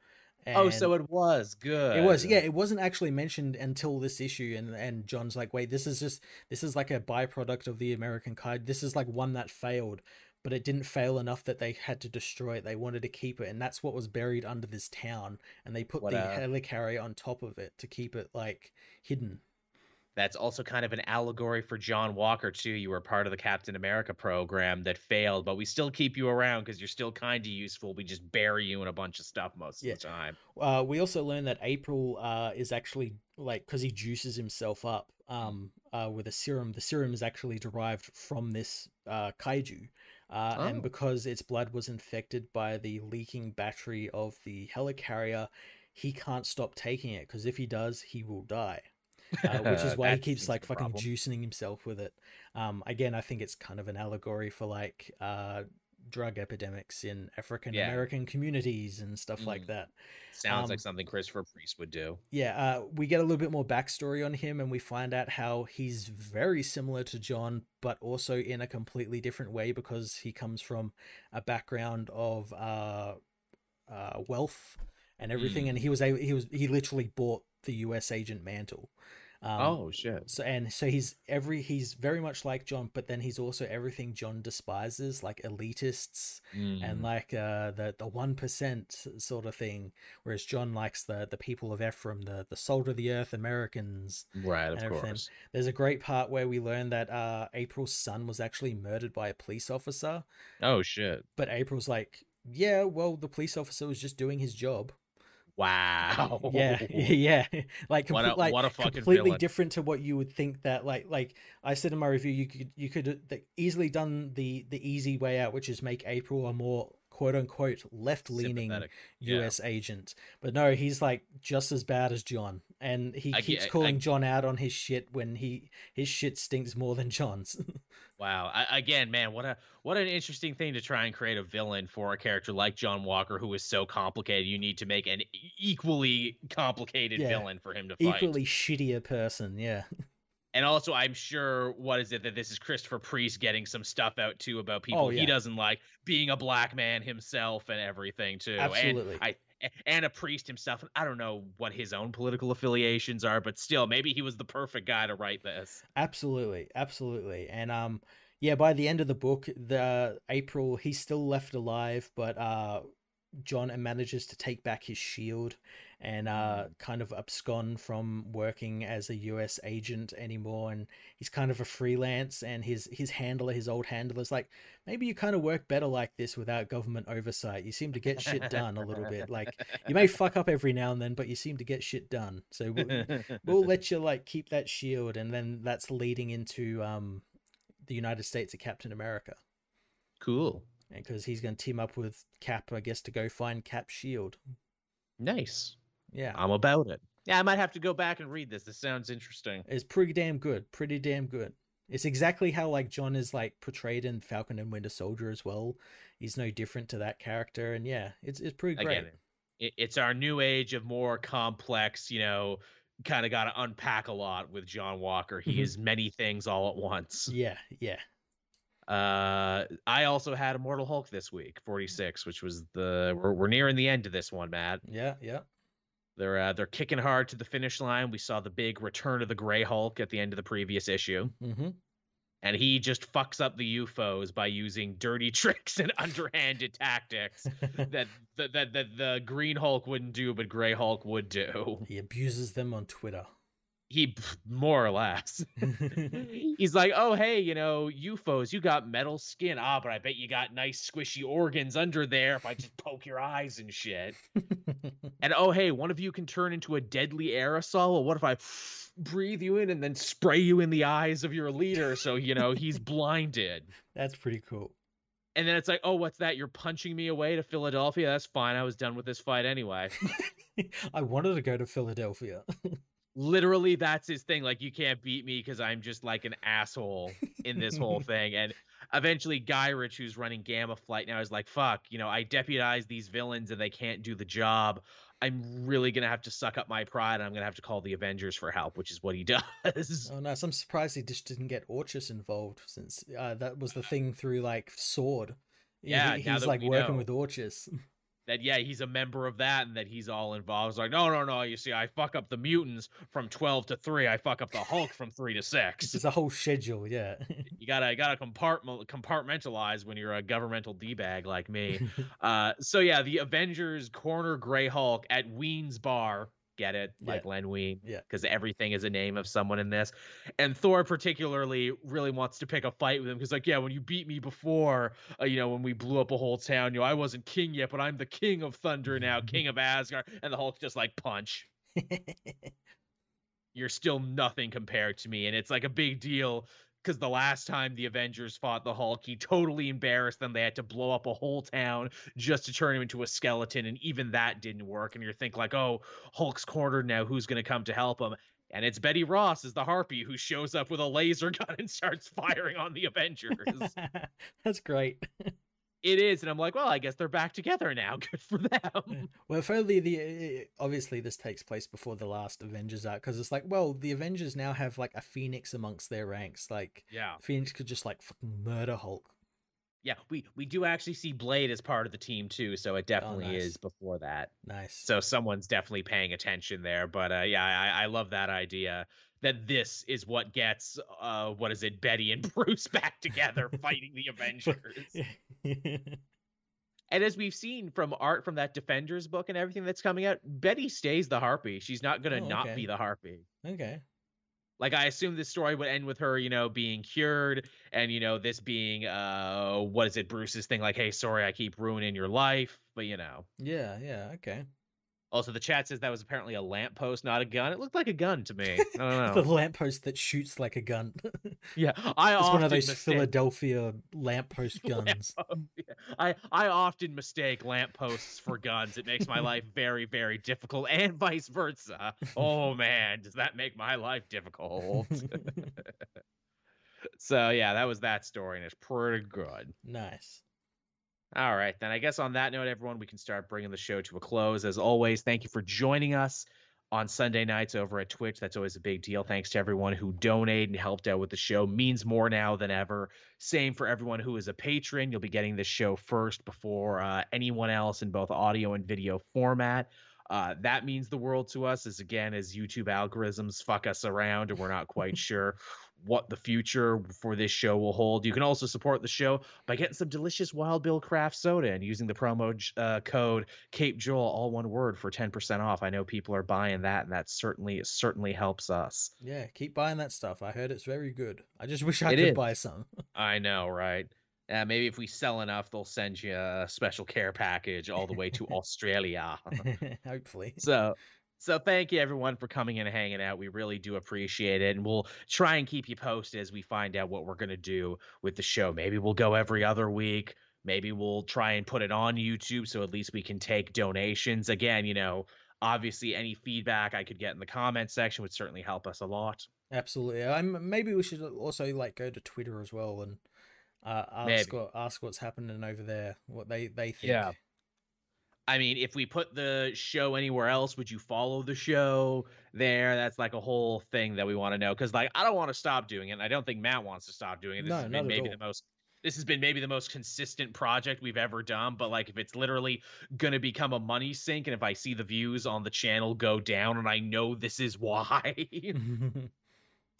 And oh, so it was good. It was. Yeah. It wasn't actually mentioned until this issue. And, and John's like, wait, this is just, this is like a byproduct of the American Kaiju. This is like one that failed, but it didn't fail enough that they had to destroy it. They wanted to keep it. And that's what was buried under this town. And they put what the a... helicarrier on top of it to keep it like hidden. That's also kind of an allegory for John Walker too. You were part of the Captain America program that failed, but we still keep you around because you're still kind of useful. We just bury you in a bunch of stuff most yeah. of the time. Uh, we also learned that April uh, is actually like, cause he juices himself up um, uh, with a serum. The serum is actually derived from this uh, kaiju. Uh, oh. And because its blood was infected by the leaking battery of the helicarrier, he can't stop taking it. Cause if he does, he will die. Uh, which is why he keeps like fucking problem. juicing himself with it. Um, again, I think it's kind of an allegory for like uh, drug epidemics in African American yeah. communities and stuff mm. like that. Sounds um, like something Christopher Priest would do. Yeah, uh, we get a little bit more backstory on him, and we find out how he's very similar to John, but also in a completely different way because he comes from a background of uh, uh, wealth and everything, mm. and he was able, he was he literally bought the U S agent mantle. Um, oh shit. So and so he's every he's very much like John, but then he's also everything John despises, like elitists mm. and like uh the the one percent sort of thing, whereas John likes the the people of Ephraim, the the salt of the earth Americans. Right, of everything. course. There's a great part where we learn that uh April's son was actually murdered by a police officer. Oh shit. But April's like, yeah, well, the police officer was just doing his job. Wow. Yeah, yeah. Like, what a, like what a fucking completely villain. Different to what you would think. That like, like I said in my review, you could you could easily done the the easy way out, which is make April a more quote unquote left leaning U S yeah. agent. But no, he's like just as bad as John, and he I, keeps I, calling I, John out on his shit when he his shit stinks more than John's. Wow. I, again, man, what a what an interesting thing to try and create a villain for a character like John Walker, who is so complicated. You need to make an equally complicated yeah, villain for him to fight. Equally shittier person, yeah. And also, I'm sure, what is it that this is Christopher Priest getting some stuff out too about people oh, yeah. he doesn't like, being a black man himself and everything too. Absolutely. And I and a priest himself. I don't know what his own political affiliations are, but still, maybe he was the perfect guy to write this. Absolutely, absolutely. And um, yeah, by the end of the book, the April, he's still left alive, but uh, John manages to take back his shield and uh, kind of abscond from working as a U S agent anymore. And he's kind of a freelance, and his, his handler, his old handler is like, maybe you kind of work better like this without government oversight. You seem to get shit done a little bit. Like, you may fuck up every now and then, but you seem to get shit done. So we'll, we'll let you like keep that shield. And then that's leading into um, the United States of Captain America. Cool. Because he's going to team up with Cap, I guess, to go find Cap's shield. Nice. Yeah. I'm about it. Yeah, I might have to go back and read this. This sounds interesting. It's pretty damn good. Pretty damn good. It's exactly how like John is like portrayed in Falcon and Winter Soldier as well. He's no different to that character, and yeah, it's it's pretty great. I get it. It's our new age of more complex, you know, kind of got to unpack a lot with John Walker. He mm-hmm. is many things all at once. Yeah, yeah. Uh, I also had Immortal Hulk this week, forty-six, which was the we're we're nearing the end of this one, Matt. Yeah, yeah. They're uh, they're kicking hard to the finish line. We saw the big return of the Gray Hulk at the end of the previous issue, mm-hmm. and he just fucks up the U F Os by using dirty tricks and underhanded tactics that that that the, the Green Hulk wouldn't do, but Gray Hulk would do. He abuses them on Twitter. He more or less. He's like, oh hey, you know, U F Os, you got metal skin. Ah, but I bet you got nice squishy organs under there if I just poke your eyes and shit. And oh hey, one of you can turn into a deadly aerosol. Well, what if I breathe you in and then spray you in the eyes of your leader so you know he's blinded? That's pretty cool. And then it's like, oh, what's that? You're punching me away to Philadelphia? That's fine. I was done with this fight anyway. I wanted to go to Philadelphia. Literally, that's his thing. Like, you can't beat me because I'm just like an asshole in this whole thing. And eventually Guyrich, who's running Gamma Flight now, is like, fuck, you know, I deputize these villains and they can't do the job. I'm really going to have to suck up my pride. And I'm going to have to call the Avengers for help, which is what he does. Oh, nice. I'm surprised he just didn't get Orchis involved, since uh, that was the thing through like Sword. Yeah. He, he's like working know. with Orchis. That, yeah, he's a member of that and that he's all involved. It's like, no, no, no. You see, I fuck up the mutants from twelve to three. I fuck up the Hulk from three to six. It's a whole schedule, yeah. You got to gotta compartment, compartmentalize when you're a governmental D-bag like me. uh, so, yeah, the Avengers corner Grey Hulk at Ween's bar. Get it? Like yeah. Len Wein. Yeah. Because everything is a name of someone in this. And Thor particularly really wants to pick a fight with him because, like, yeah, when you beat me before, uh, you know, when we blew up a whole town, you know, I wasn't king yet, but I'm the king of thunder now, king of Asgard. And the Hulk just like, punch. You're still nothing compared to me. And it's like a big deal because the last time the Avengers fought the Hulk, he totally embarrassed them. They had to blow up a whole town just to turn him into a skeleton, and even that didn't work. And you're thinking like, oh, Hulk's cornered now. Who's going to come to help him? And it's Betty Ross as the Harpy who shows up with a laser gun and starts firing on the Avengers. That's great. It is, and I'm like, well, I guess they're back together now. Good for them. Well, if only the obviously this takes place before the last Avengers arc, because it's like, well, the Avengers now have like a Phoenix amongst their ranks. Like, yeah, Phoenix could just like fucking murder Hulk. Yeah, we we do actually see Blade as part of the team too, so it definitely oh, nice. is before that. Nice. So someone's definitely paying attention there, but uh, yeah, I, I love that idea. That this is what gets, uh, what is it, Betty and Bruce back together fighting the Avengers. And as we've seen from art from that Defenders book and everything that's coming out, Betty stays the Harpy. She's not going to oh, okay. not be the Harpy. Okay. Like, I assume this story would end with her, you know, being cured and, you know, this being, uh, what is it, Bruce's thing? Like, hey, sorry, I keep ruining your life, but, you know. Yeah, yeah, okay. Also, the chat says that was apparently a lamppost, not a gun. It looked like a gun to me. I don't know. The lamppost that shoots like a gun. Yeah, I. It's often one of those mistake... Philadelphia lamppost guns. Lamppost, yeah. I I often mistake lampposts for guns. It makes my life very, very difficult, and vice versa. Oh man, does that make my life difficult? So yeah, that was that story, and it's pretty good. Nice. All right, then I guess on that note, everyone, we can start bringing the show to a close. As always, thank you for joining us on Sunday nights over at Twitch. That's always a big deal. Thanks to everyone who donated and helped out with the show. Means more now than ever. Same for everyone who is a patron. You'll be getting this show first before uh, anyone else in both audio and video format. Uh, that means the world to us as, again, as YouTube algorithms fuck us around and we're not quite sure what the future for this show will hold. You can also support the show by getting some delicious Wild Bill craft soda and using the promo uh, code Cape Joel, all one word, for ten percent off. I know people are buying that, and that certainly certainly helps us. Yeah, keep buying that stuff. I heard it's very good. I just wish I it could is. buy some. I know, right? Uh, maybe if we sell enough, they'll send you a special care package all the way to Australia. Hopefully. So... So thank you, everyone, for coming in and hanging out. We really do appreciate it. And we'll try and keep you posted as we find out what we're going to do with the show. Maybe we'll go every other week. Maybe we'll try and put it on YouTube so at least we can take donations. Again, you know, obviously any feedback I could get in the comment section would certainly help us a lot. Absolutely. I'm, maybe we should also like go to Twitter as well and uh, ask what, ask what's happening over there, what they, they think. Yeah. I mean, if we put the show anywhere else, would you follow the show there? That's like a whole thing that we want to know. Because like, I don't want to stop doing it. And I don't think Matt wants to stop doing it. This no, has been maybe the most This has been maybe the most consistent project we've ever done, but like if it's literally going to become a money sink and if I see the views on the channel go down and I know this is why,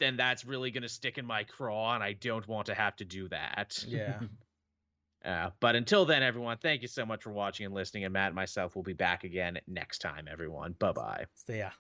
then that's really going to stick in my craw and I don't want to have to do that. Yeah. uh, but until then, everyone, thank you so much for watching and listening. And Matt and myself will be back again next time, everyone. Bye-bye. See ya.